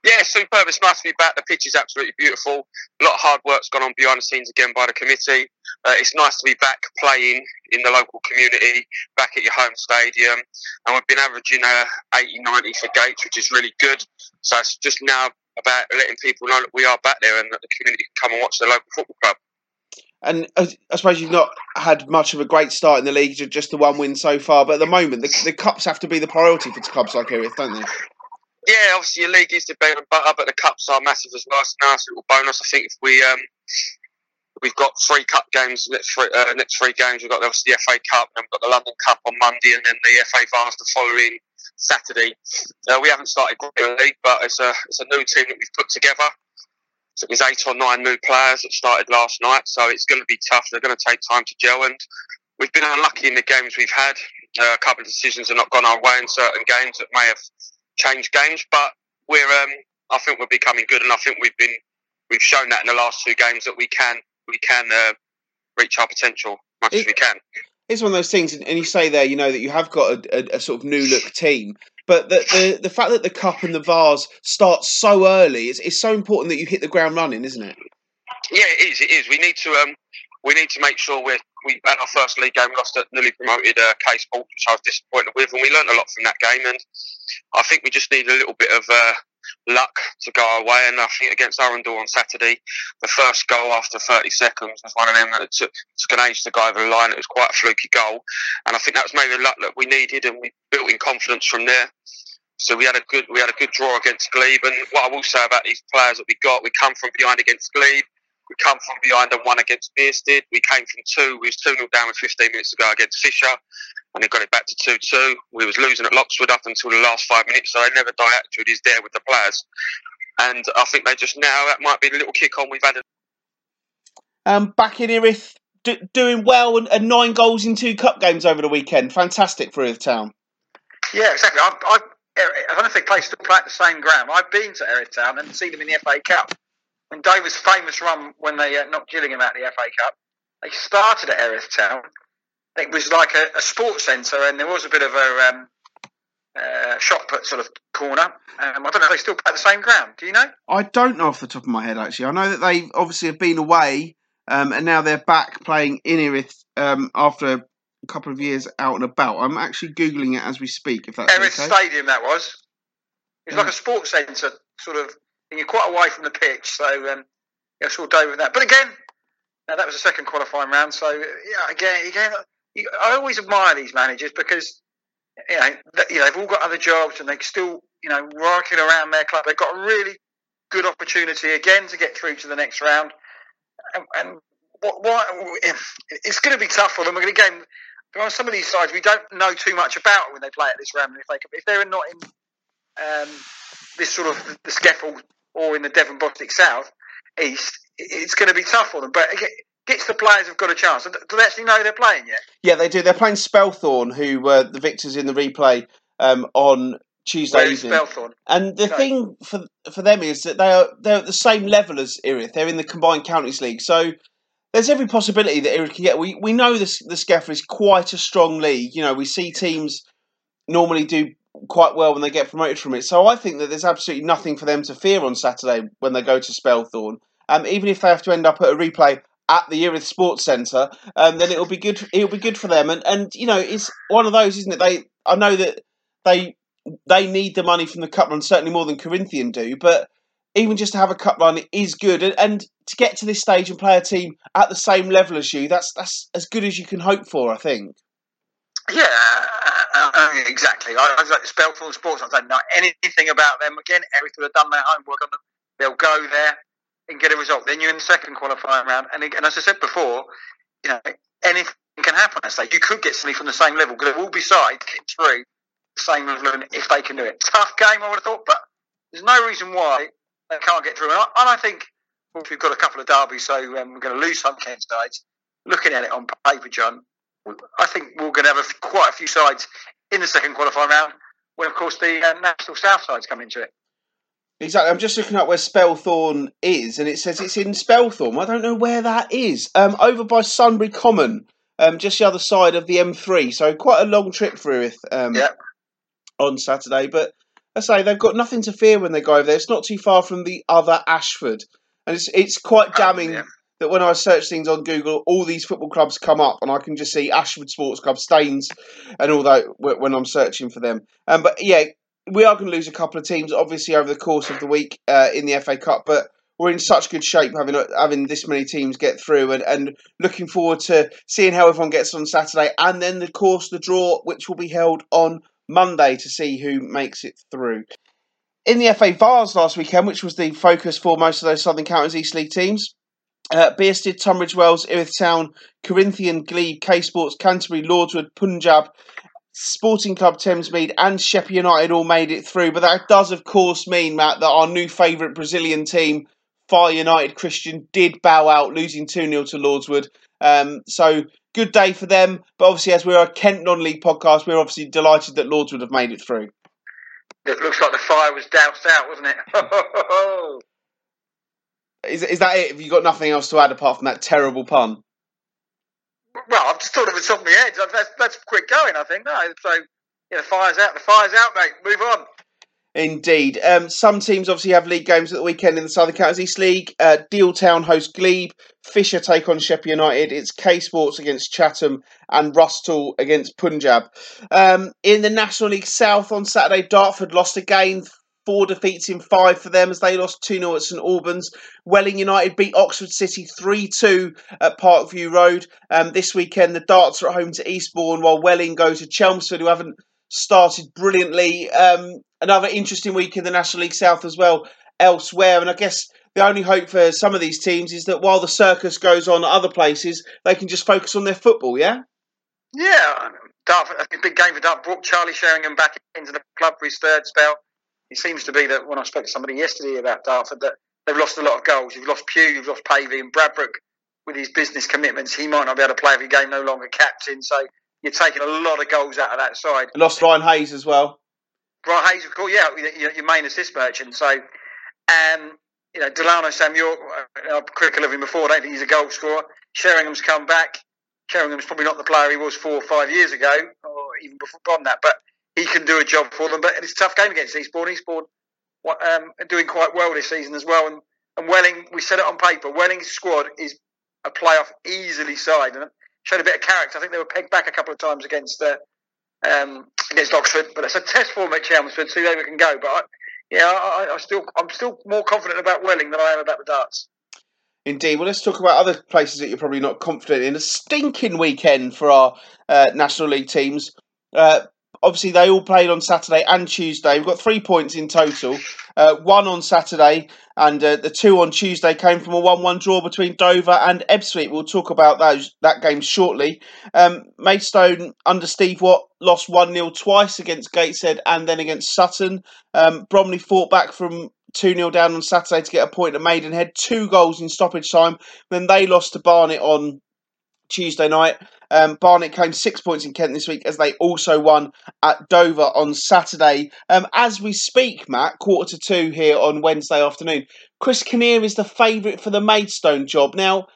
Yeah, superb. It's nice to be back. The pitch is absolutely beautiful. A lot of hard work's gone on behind the scenes again by the committee. Uh, it's nice to be back playing in the local community, back at your home stadium, and we've been averaging uh, eighty ninety for gates, which is really good. So it's just now about letting people know that we are back there and that the community can come and watch the local football club. And I suppose you've not had much of a great start in the league, just the one win so far, but at the moment, the, the Cups have to be the priority for clubs like Erith, don't they? Yeah, obviously your league is the bread and butter, but the Cups are massive as well. It's a nice little bonus. I think if we, um, we've got three Cup games, next three, uh, next three games, we've got obviously the F A Cup, and we've got the London Cup on Monday, and then the F A Vars the following Saturday. Uh, we haven't started great in the league, but it's a it's a new team that we've put together. So it was eight or nine new players that started last night, so it's going to be tough. They're going to take time to gel, and we've been unlucky in the games we've had. Uh, a couple of decisions have not gone our way in certain games that may have changed games, but we're um, I think we're becoming good, and I think we've been we've shown that in the last two games that we can we can uh, reach our potential as much it- as we can. It's one of those things, and you say there, you know, that you have got a, a, a sort of new-look team, but the, the the fact that the Cup and the Vars start so early, it's, it's so important that you hit the ground running, isn't it? Yeah, it is, it is. We need to um, we need to make sure we're, we, at our first league game, we lost a newly promoted uh, K Sport, which I was disappointed with, and we learnt a lot from that game, and I think we just need a little bit of uh, luck to go our way, and I think against Arundel on Saturday, the first goal after thirty seconds was one of them that took, took an age to go over the line. It was quite a fluky goal, and I think that was maybe the luck that we needed, and we built in confidence from there. So we had a good we had a good draw against Glebe, and what I will say about these players that we got, we come from behind against Glebe, we come from behind and won against Beersted, we came from two, we was two nil down with fifteen minutes to go against Fisher, and they got it back to two two. We was losing at Lockswood up until the last five minutes, so they never die attitude is there with the players. And I think they just now, that might be the little kick on we've had. Um, back in Erith, do, doing well, and, and nine goals in two cup games over the weekend. Fantastic for Erith Town. Yeah, exactly. I've, I've, I don't know if they play, still play at the same ground. I've been to Erith Town and seen them in the F A Cup. When Dover's famous run when they uh, knocked Gillingham out of the F A Cup, they started at Erith Town. It was like a, a sports centre, and there was a bit of a um, uh, shot put sort of corner. Um, I don't know if they still play at the same ground. Do you know? I don't know off the top of my head, actually. I know that they obviously have been away, um, and now they're back playing in Erith um, after a couple of years out and about. I'm actually Googling it as we speak, if that's Erith okay. Stadium, that was. It was yeah. like a sports centre, sort of, and you're quite away from the pitch, so um, I saw Dover with that. But again, now that was the second qualifying round, so yeah, again, again... I always admire these managers because you know, you know they've all got other jobs and they're still you know working around their club. They've got a really good opportunity again to get through to the next round. And, and what, what, it's going to be tough for them. Again, there are some of these sides we don't know too much about when they play at this round. If they if they're not in um, this sort of the scaffold or in the Devon Bostick South East, it's going to be tough for them. But again, gets the players have got a chance. Do they actually know they're playing yet? Yeah, they do. They're playing Spelthorne, who were the victors in the replay um, on Tuesday Where evening. Spelthorne? And the no. thing for for them is that they are they're at the same level as Erith. They're in the Combined Counties League, so there's every possibility that Erith can get. We we know this the Scaffer is quite a strong league. You know, we see teams normally do quite well when they get promoted from it. So I think that there's absolutely nothing for them to fear on Saturday when they go to Spelthorne. Um, even if they have to end up at a replay at the Erith Sports Centre, um, then it'll be good. It'll be good for them, and and you know it's one of those, isn't it? They I know that they they need the money from the cup run certainly more than Corinthian do, but even just to have a cup run is good, and, and to get to this stage and play a team at the same level as you, that's that's as good as you can hope for, I think. Yeah, uh, uh, exactly. I, I was like Spelthorne Sports. I don't know anything about them. Again, Erith will have done their homework on them. They'll go there and get a result. Then you're in the second qualifying round. And, and as I said before, you know, anything can happen. I say you could get something from the same level, because there will be sides getting through the same level if they can do it. Tough game, I would have thought, but there's no reason why they can't get through. And I, and I think well, we've got a couple of derbies, so um, we're going to lose some Kent sides. Looking at it on paper, John, I think we're going to have a, quite a few sides in the second qualifying round when, of course, the uh, National South sides come into it. Exactly. I'm just looking up where Spelthorne is, and it says it's in Spelthorne. I don't know where that is. Um, over by Sunbury Common, um, just the other side of the M three. So quite a long trip for Erith um, yep. on Saturday. But I say they've got nothing to fear when they go over there. It's not too far from the other Ashford, and it's it's quite damning oh, yeah. that when I search things on Google, all these football clubs come up, and I can just see Ashford Sports Club, Staines, and all that when I'm searching for them. Um, but yeah. We are going to lose a couple of teams, obviously, over the course of the week uh, in the F A Cup, but we're in such good shape having having this many teams get through, and, and looking forward to seeing how everyone gets on Saturday, and then, of course, the draw, which will be held on Monday to see who makes it through. In the F A Vars last weekend, which was the focus for most of those Southern Counties East League teams, uh, Beersted, Tunbridge Wells, Erith Town, Corinthian, Glebe, K-Sports, Canterbury, Lordswood, Punjab, Sporting Club Thamesmead and Sheppey United all made it through, but that does of course mean, Matt, that our new favourite Brazilian team, Fire United Christian, did bow out, losing two nil to Lordswood. Um, so, good day for them, but obviously as we're a Kent Non-League podcast, we're obviously delighted that Lordswood have made it through. It looks like the fire was doused out, wasn't it? is, is that it? Have you got nothing else to add apart from that terrible pun? Well, I've just thought of it off my head. That's, that's quick going, I think. No, so yeah, the fire's out. The fire's out, mate. Move on. Indeed. Um, some teams obviously have league games at the weekend in the Southern Counties East League. Uh, Deal Town host Glebe. Fisher take on Sheppey United. It's K Sports against Chatham and Rustle against Punjab. Um, in the National League South on Saturday, Dartford lost again. Four defeats in five for them as they lost two nil at St Albans. Welling United beat Oxford City three two at Parkview Road. Um, this weekend, the Darts are at home to Eastbourne while Welling go to Chelmsford, who haven't started brilliantly. Um, another interesting week in the National League South as well elsewhere. And I guess the only hope for some of these teams is that while the circus goes on at other places, they can just focus on their football, yeah? Yeah. Dartford, a big game for Dartford. Brought Charlie Sheringham back into the club for his third spell. It seems to be that when I spoke to somebody yesterday about Dartford, that they've lost a lot of goals. You've lost Pugh, you've lost Pavey, and Bradbrook, with his business commitments, he might not be able to play every game, no longer captain. So you're taking a lot of goals out of that side. You lost Ryan Hayes as well. Ryan Hayes, of course, yeah, your main assist merchant. So, um, you know, Delano Samuel, I've critical of him before, I don't think he's a goal scorer. Sheringham's come back. Sheringham's probably not the player he was four or five years ago, or even before that, but he can do a job for them, but it's a tough game against Eastbourne. Eastbourne um, are doing quite well this season as well. And, and Welling, we said it on paper, Welling's squad is a playoff easily side, and it showed a bit of character. I think they were pegged back a couple of times against uh, um, against Oxford, but it's a test for them at Chelmsford. See where we can go. But I, yeah, I, I still I'm still more confident about Welling than I am about the Darts. Indeed. Well, let's talk about other places that you're probably not confident in. A stinking weekend for our uh, National League teams. Uh, Obviously, they all played on Saturday and Tuesday. We've got three points in total. Uh, one on Saturday and uh, the two on Tuesday came from a one one draw between Dover and Ebbsfleet. We'll talk about those, that game shortly. Um, Maidstone, under Steve Watt, lost one nil twice against Gateshead and then against Sutton. Um, Bromley fought back from two nil down on Saturday to get a point at Maidenhead. Two goals in stoppage time. Then they lost to Barnet on Tuesday night. Um, Barnet claimed six points in Kent this week as they also won at Dover on Saturday. Um, as we speak, Matt, quarter to two here on Wednesday afternoon, Chris Kinnear is the favourite for the Maidstone job. Now,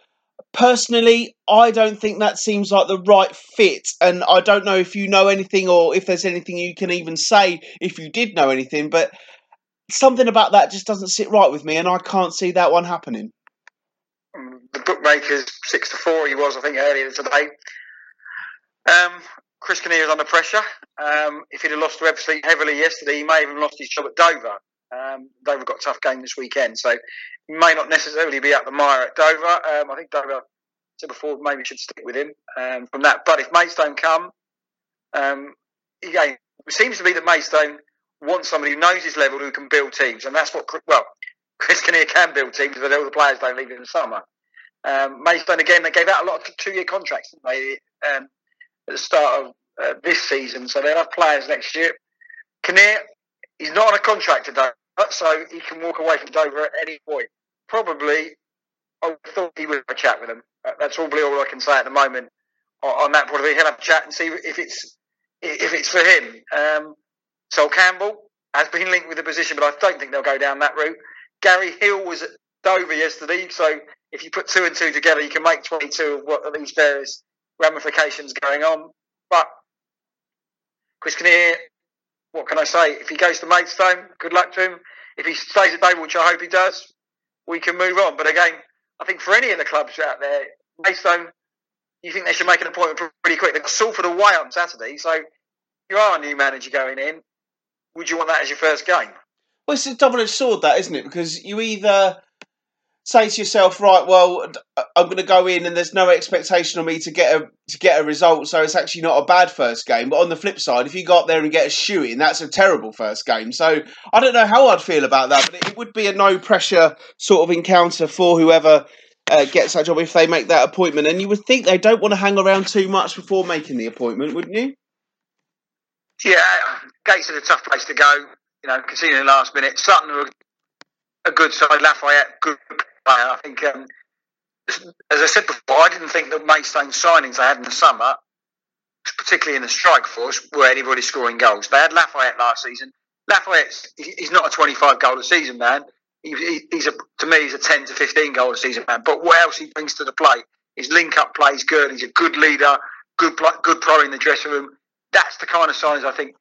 personally, I don't think that seems like the right fit, and I don't know if you know anything or if there's anything you can even say if you did know anything, but something about that just doesn't sit right with me, and I can't see that one happening. The bookmaker's six to four. He was, I think, earlier today. Um, Chris Kinnear is under pressure. Um, if he'd have lost to Ebbsfleet heavily yesterday, he may have even lost his job at Dover. Um, Dover got a tough game this weekend, so he may not necessarily be up the mire at Dover. Um, I think Dover said before maybe should stick with him um, from that. But if Maidstone come, um, again, it seems to be that Maidstone wants somebody who knows his level who can build teams, and that's what well. Chris Kinnear can build teams, but all the players don't leave in the summer. Um, Maidstone, again, they gave out a lot of two-year contracts, didn't they, um, at the start of uh, this season, so they'll have players next year. Kinnear, he's not on a contract today, so he can walk away from Dover at any point. Probably, I thought he would have a chat with them. That's probably all I can say at the moment on that. Probably he'll have a chat and see if it's if it's for him. Um, Sol Campbell has been linked with the position, but I don't think they'll go down that route. Gary Hill was at Dover yesterday, so if you put two and two together, you can make twenty-two of what are these various ramifications going on. But Chris Kinnear, what can I say? If he goes to Maidstone, good luck to him. If he stays at Dover, which I hope he does, we can move on. But again, I think for any of the clubs out there, Maidstone, you think they should make an appointment pretty quick. They've got Salford away on Saturday, so if you are a new manager going in, would you want that as your first game? Well, it's a double-edged sword, that, isn't it? Because you either say to yourself, right, well, I'm going to go in and there's no expectation on me to get a to get a result, so it's actually not a bad first game. But on the flip side, if you go up there and get a shoe-in, that's a terrible first game. So I don't know how I'd feel about that, but it would be a no-pressure sort of encounter for whoever uh, gets that job if they make that appointment. And you would think they don't want to hang around too much before making the appointment, wouldn't you? Yeah, Gates is a tough place to go. You know, conceding in the last minute. Sutton were a good side. Lafayette, good player. I think, um, as I said before, I didn't think that Maidstone signings they had in the summer, particularly in the strike force, were anybody scoring goals. They had Lafayette last season. Lafayette, he's not a twenty-five goal a season man. He, he's a, to me, he's a ten to fifteen goal a season man. But what else he brings to the plate? His link-up play is good. He's a good leader, good, good pro in the dressing room. That's the kind of signings I think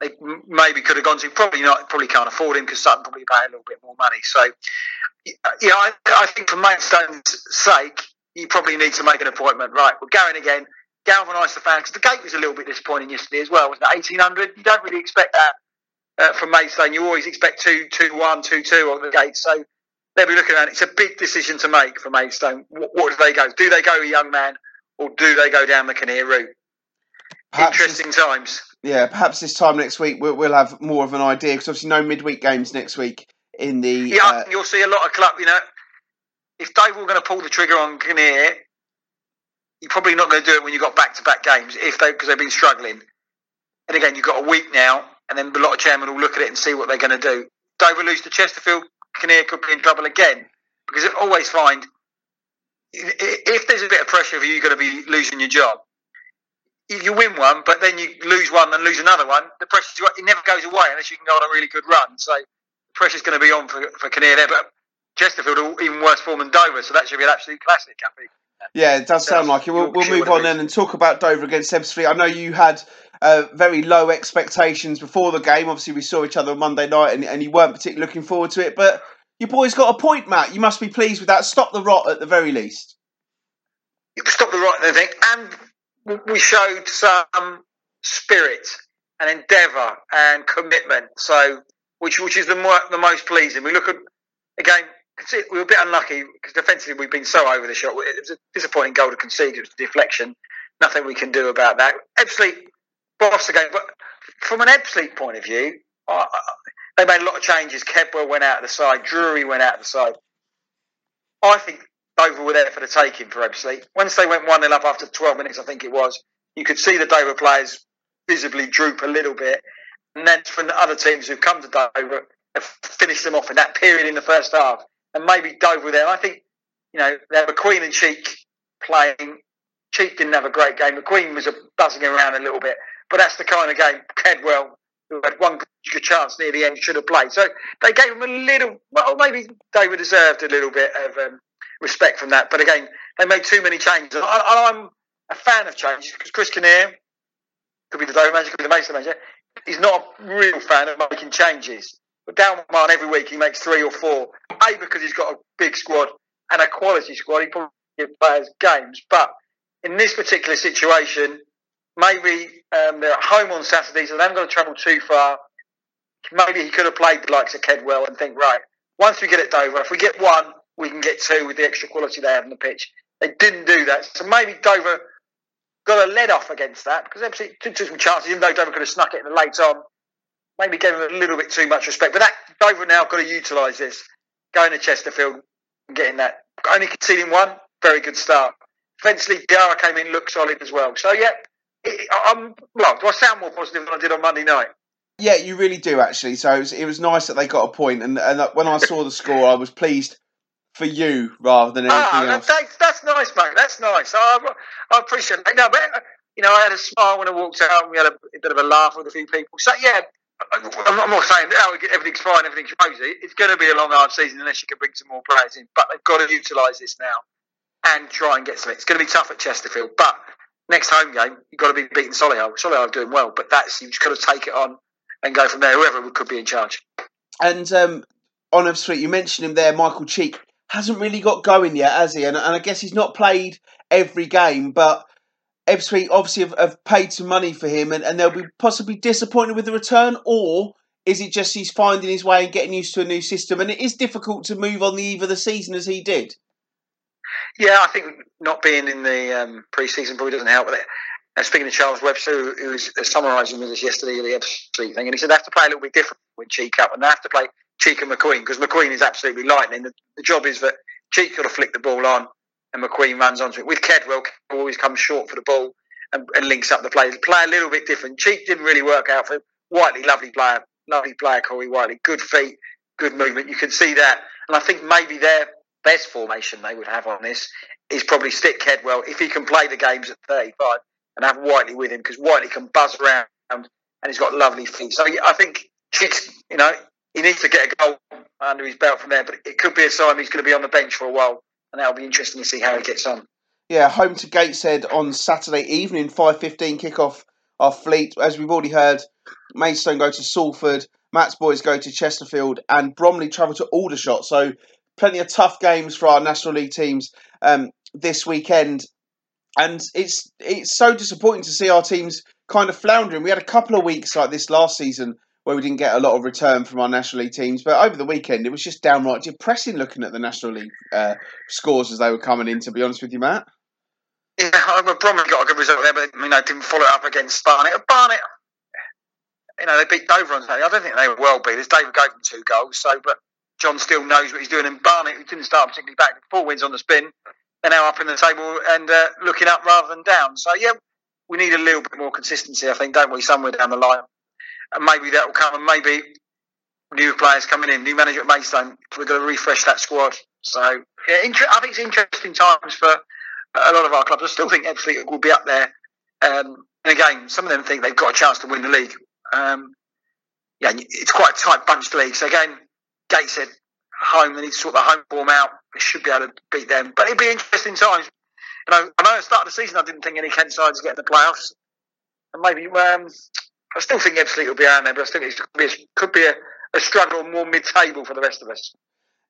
they maybe could have gone to. Probably not. Probably can't afford him because Sutton probably pay a little bit more money. So, yeah, I, I think for Maidstone's sake, you probably need to make an appointment. Right, we're going again. Galvanise the fans. The gate was a little bit disappointing yesterday as well, wasn't it? eighteen hundred. You don't really expect that uh, from Maidstone. You always expect two, two, one, two, two on the gate. So they'll be looking around. It's a big decision to make for Maidstone. What, what do they go? Do they go a young man or do they go down the Kinnear route? Perhaps Interesting times. Yeah, perhaps this time next week we'll, we'll have more of an idea because obviously no midweek games next week in the... Yeah, uh, you'll see a lot of club, you know, if Dover were going to pull the trigger on Kinnear, you're probably not going to do it when you've got back-to-back games if they because they've been struggling. And again, you've got a week now and then a lot of chairmen will look at it and see what they're going to do. Dover lose to Chesterfield, Kinnear could be in trouble again because they always find if there's a bit of pressure of you going to be losing your job, you win one, but then you lose one and lose another one. The pressure it never goes away unless you can go on a really good run. So the pressure's going to be on for, for Kinnear there. But Chesterfield are even worse form than Dover, so that should be an absolute classic, I think. Yeah, it does so sound like it. We'll, we'll move on then and talk about Dover against Ebbsfleet. I know you had uh, very low expectations before the game. Obviously, we saw each other on Monday night and, and you weren't particularly looking forward to it. But your boy's got a point, Matt. You must be pleased with that. Stop the rot at the very least. Stop the rot, I think. And we showed some spirit and endeavour and commitment, so which which is the more, the most pleasing. We look at again, we were a bit unlucky because defensively we've been so over the shot. It was a disappointing goal to concede. It was a deflection. Nothing we can do about that. Ebbsfleet boss again, but from an Ebbsfleet point of view, I, I, they made a lot of changes. Kedwell went out of the side. Drury went out of the side. I think Dover were there for the taking for Ebbsfleet. Once they went one nil up after twelve minutes, I think it was, you could see the Dover players visibly droop a little bit. And then from the other teams who've come to Dover, finish them off in that period in the first half, and maybe Dover with them. I think, you know, they have a Queen and Cheek playing. Cheek didn't have a great game. The Queen was buzzing around a little bit, but that's the kind of game Cadwell, who had one good chance near the end, should have played. So they gave him a little, well, maybe Dover deserved a little bit of um, respect from that. But again, they made too many changes. I, I'm a fan of changes because Chris Kinnear could be the Dover manager, could be the Maidstone manager. He's not a real fan of making changes. But down one every week, he makes three or four. A, because he's got a big squad and a quality squad. He probably gives players games. But in this particular situation, maybe um, they're at home on Saturday, so they haven't got to travel too far. Maybe he could have played the likes of Kedwell and think, right, once we get at Dover, if we get one, we can get two with the extra quality they had on the pitch. They didn't do that. So maybe Dover got a lead off against that, because obviously it took some chances, even though Dover could have snuck it late on. Maybe gave him a little bit too much respect. But that Dover now got to utilise this, going to Chesterfield and getting that. Only conceding one, very good start. Eventually, Diarra came in, looked solid as well. So, yeah, it, I'm, well, do I sound more positive than I did on Monday night? Yeah, you really do, actually. So it was, it was nice that they got a point. And, and when I saw the score, I was pleased for you rather than anything ah, else. That, that's nice, mate. That's nice. I, I appreciate it. No, but, you know, I had a smile when I walked out, and we had a, a bit of a laugh with a few people. So, yeah. I'm not saying oh, everything's fine, everything's rosy. It's going to be a long, hard season unless you can bring some more players in. But they've got to utilise this now and try and get some. It's going to be tough at Chesterfield. But next home game, you've got to be beating Solihull. Solihull are doing well, but that's you've just got to take it on and go from there, whoever could be in charge. And um, on Upsweet, you mentioned him there, Michael Cheek. Hasn't really got going yet, has he? And, and I guess he's not played every game, but Ebbsfleet obviously have, have paid some money for him, and, and they'll be possibly disappointed with the return, or is it just he's finding his way and getting used to a new system? And it is difficult to move on the eve of the season as he did. Yeah, I think not being in the um, pre-season probably doesn't help with it. And speaking to Charles Webster, who, who was summarising with us yesterday the Ebbsfleet thing, and he said they have to play a little bit different with Cheek up, and they have to play Cheek and McQueen, because McQueen is absolutely lightning. The, the job is that Cheek got to flick the ball on, and McQueen runs onto it. With Kedwell, Kedwell always comes short for the ball and, and links up the play. Play a little bit different. Cheek didn't really work out for him. Whiteley, lovely player. Lovely player, Corey Whiteley. Good feet, good movement. You can see that. And I think maybe their best formation they would have on this is probably stick Kedwell, if he can play the games at thirty-five, and have Whiteley with him, because Whiteley can buzz around and he's got lovely feet. So I think Cheek's, you know, he needs to get a goal under his belt from there, but it could be a sign he's going to be on the bench for a while. And that'll be interesting to see how it gets on. Yeah, home to Gateshead on Saturday evening, five fifteen kickoff our Fleet. As we've already heard, Maidstone go to Salford, Matt's boys go to Chesterfield, and Bromley travel to Aldershot. So plenty of tough games for our National League teams um, this weekend. And it's it's so disappointing to see our teams kind of floundering. We had a couple of weeks like this last season where we didn't get a lot of return from our National League teams. But over the weekend, it was just downright depressing looking at the National League uh, scores as they were coming in, to be honest with you, Matt. Yeah, Bromley got a good result there, but you know, didn't follow it up against Barnet. Barnet, you know, they beat Dover on Saturday. I don't think they were well beat. As Dover gave them two goals, so but John still knows what he's doing. And Barnet, who didn't start particularly back, four wins on the spin, they're now up in the table and uh, looking up rather than down. So, yeah, we need a little bit more consistency, I think, don't we, somewhere down the line. And maybe that will come, and maybe new players coming in, new manager at Maidstone. We're going to refresh that squad. So, yeah, inter- I think it's interesting times for a lot of our clubs. I still think Ebbsfleet will be up there. Um, and again, some of them think they've got a chance to win the league. Um, yeah, it's quite a tight bunch league. So, again, Gateshead home, they need to sort the home form out. They should be able to beat them. But it'll be interesting times. You know, I know at the start of the season, I didn't think any Kent sides would get in the playoffs. And maybe. Um, I still think Ebbsfleet will be out there, but I still think it could be a, a struggle more mid-table for the rest of us.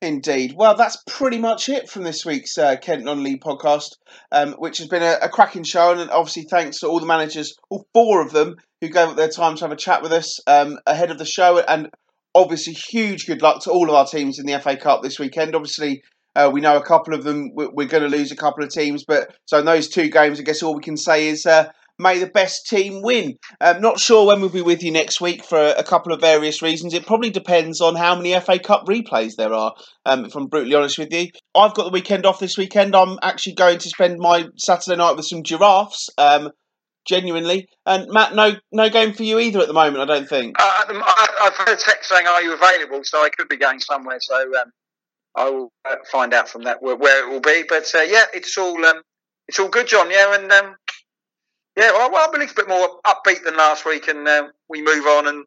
Indeed. Well, that's pretty much it from this week's uh, Kent Non-League Podcast, um, which has been a, a cracking show, and obviously thanks to all the managers, all four of them, who gave up their time to have a chat with us um, ahead of the show, and obviously huge good luck to all of our teams in the F A Cup this weekend. Obviously, uh, we know a couple of them, we're, we're going to lose a couple of teams, but so in those two games, I guess all we can say is Uh, may the best team win. I'm not sure when we'll be with you next week for a couple of various reasons. It probably depends on how many F A Cup replays there are, um, if I'm brutally honest with you. I've got the weekend off this weekend. I'm actually going to spend my Saturday night with some giraffes. Um, genuinely. And Matt, no no game for you either at the moment, I don't think. Uh, I, I've heard a text saying, are you available? So I could be going somewhere. So um, I will uh, find out from that where, where it will be. But uh, yeah, it's all um, it's all good, John. Yeah, and um, yeah, well, I'm a little bit more upbeat than last week, and uh, we move on, and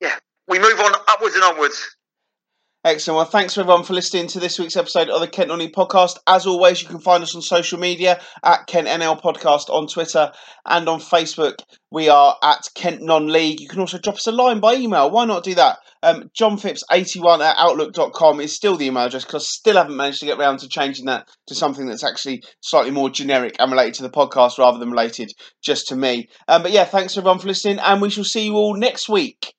yeah, we move on upwards and onwards. Excellent. Well, thanks everyone for listening to this week's episode of the Kent Non-League Podcast. As always, you can find us on social media at Kent N L Podcast on Twitter and on Facebook. We are at Kent Non-League. You can also drop us a line by email. Why not do that? Um, John Phipps eighty-one at outlook dot com is still the email address, because I still haven't managed to get around to changing that to something that's actually slightly more generic and related to the podcast rather than related just to me. Um, but yeah, thanks everyone for listening, and we shall see you all next week.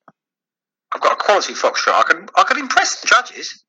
I've got a quality foxtrot. I could, I could impress the judges.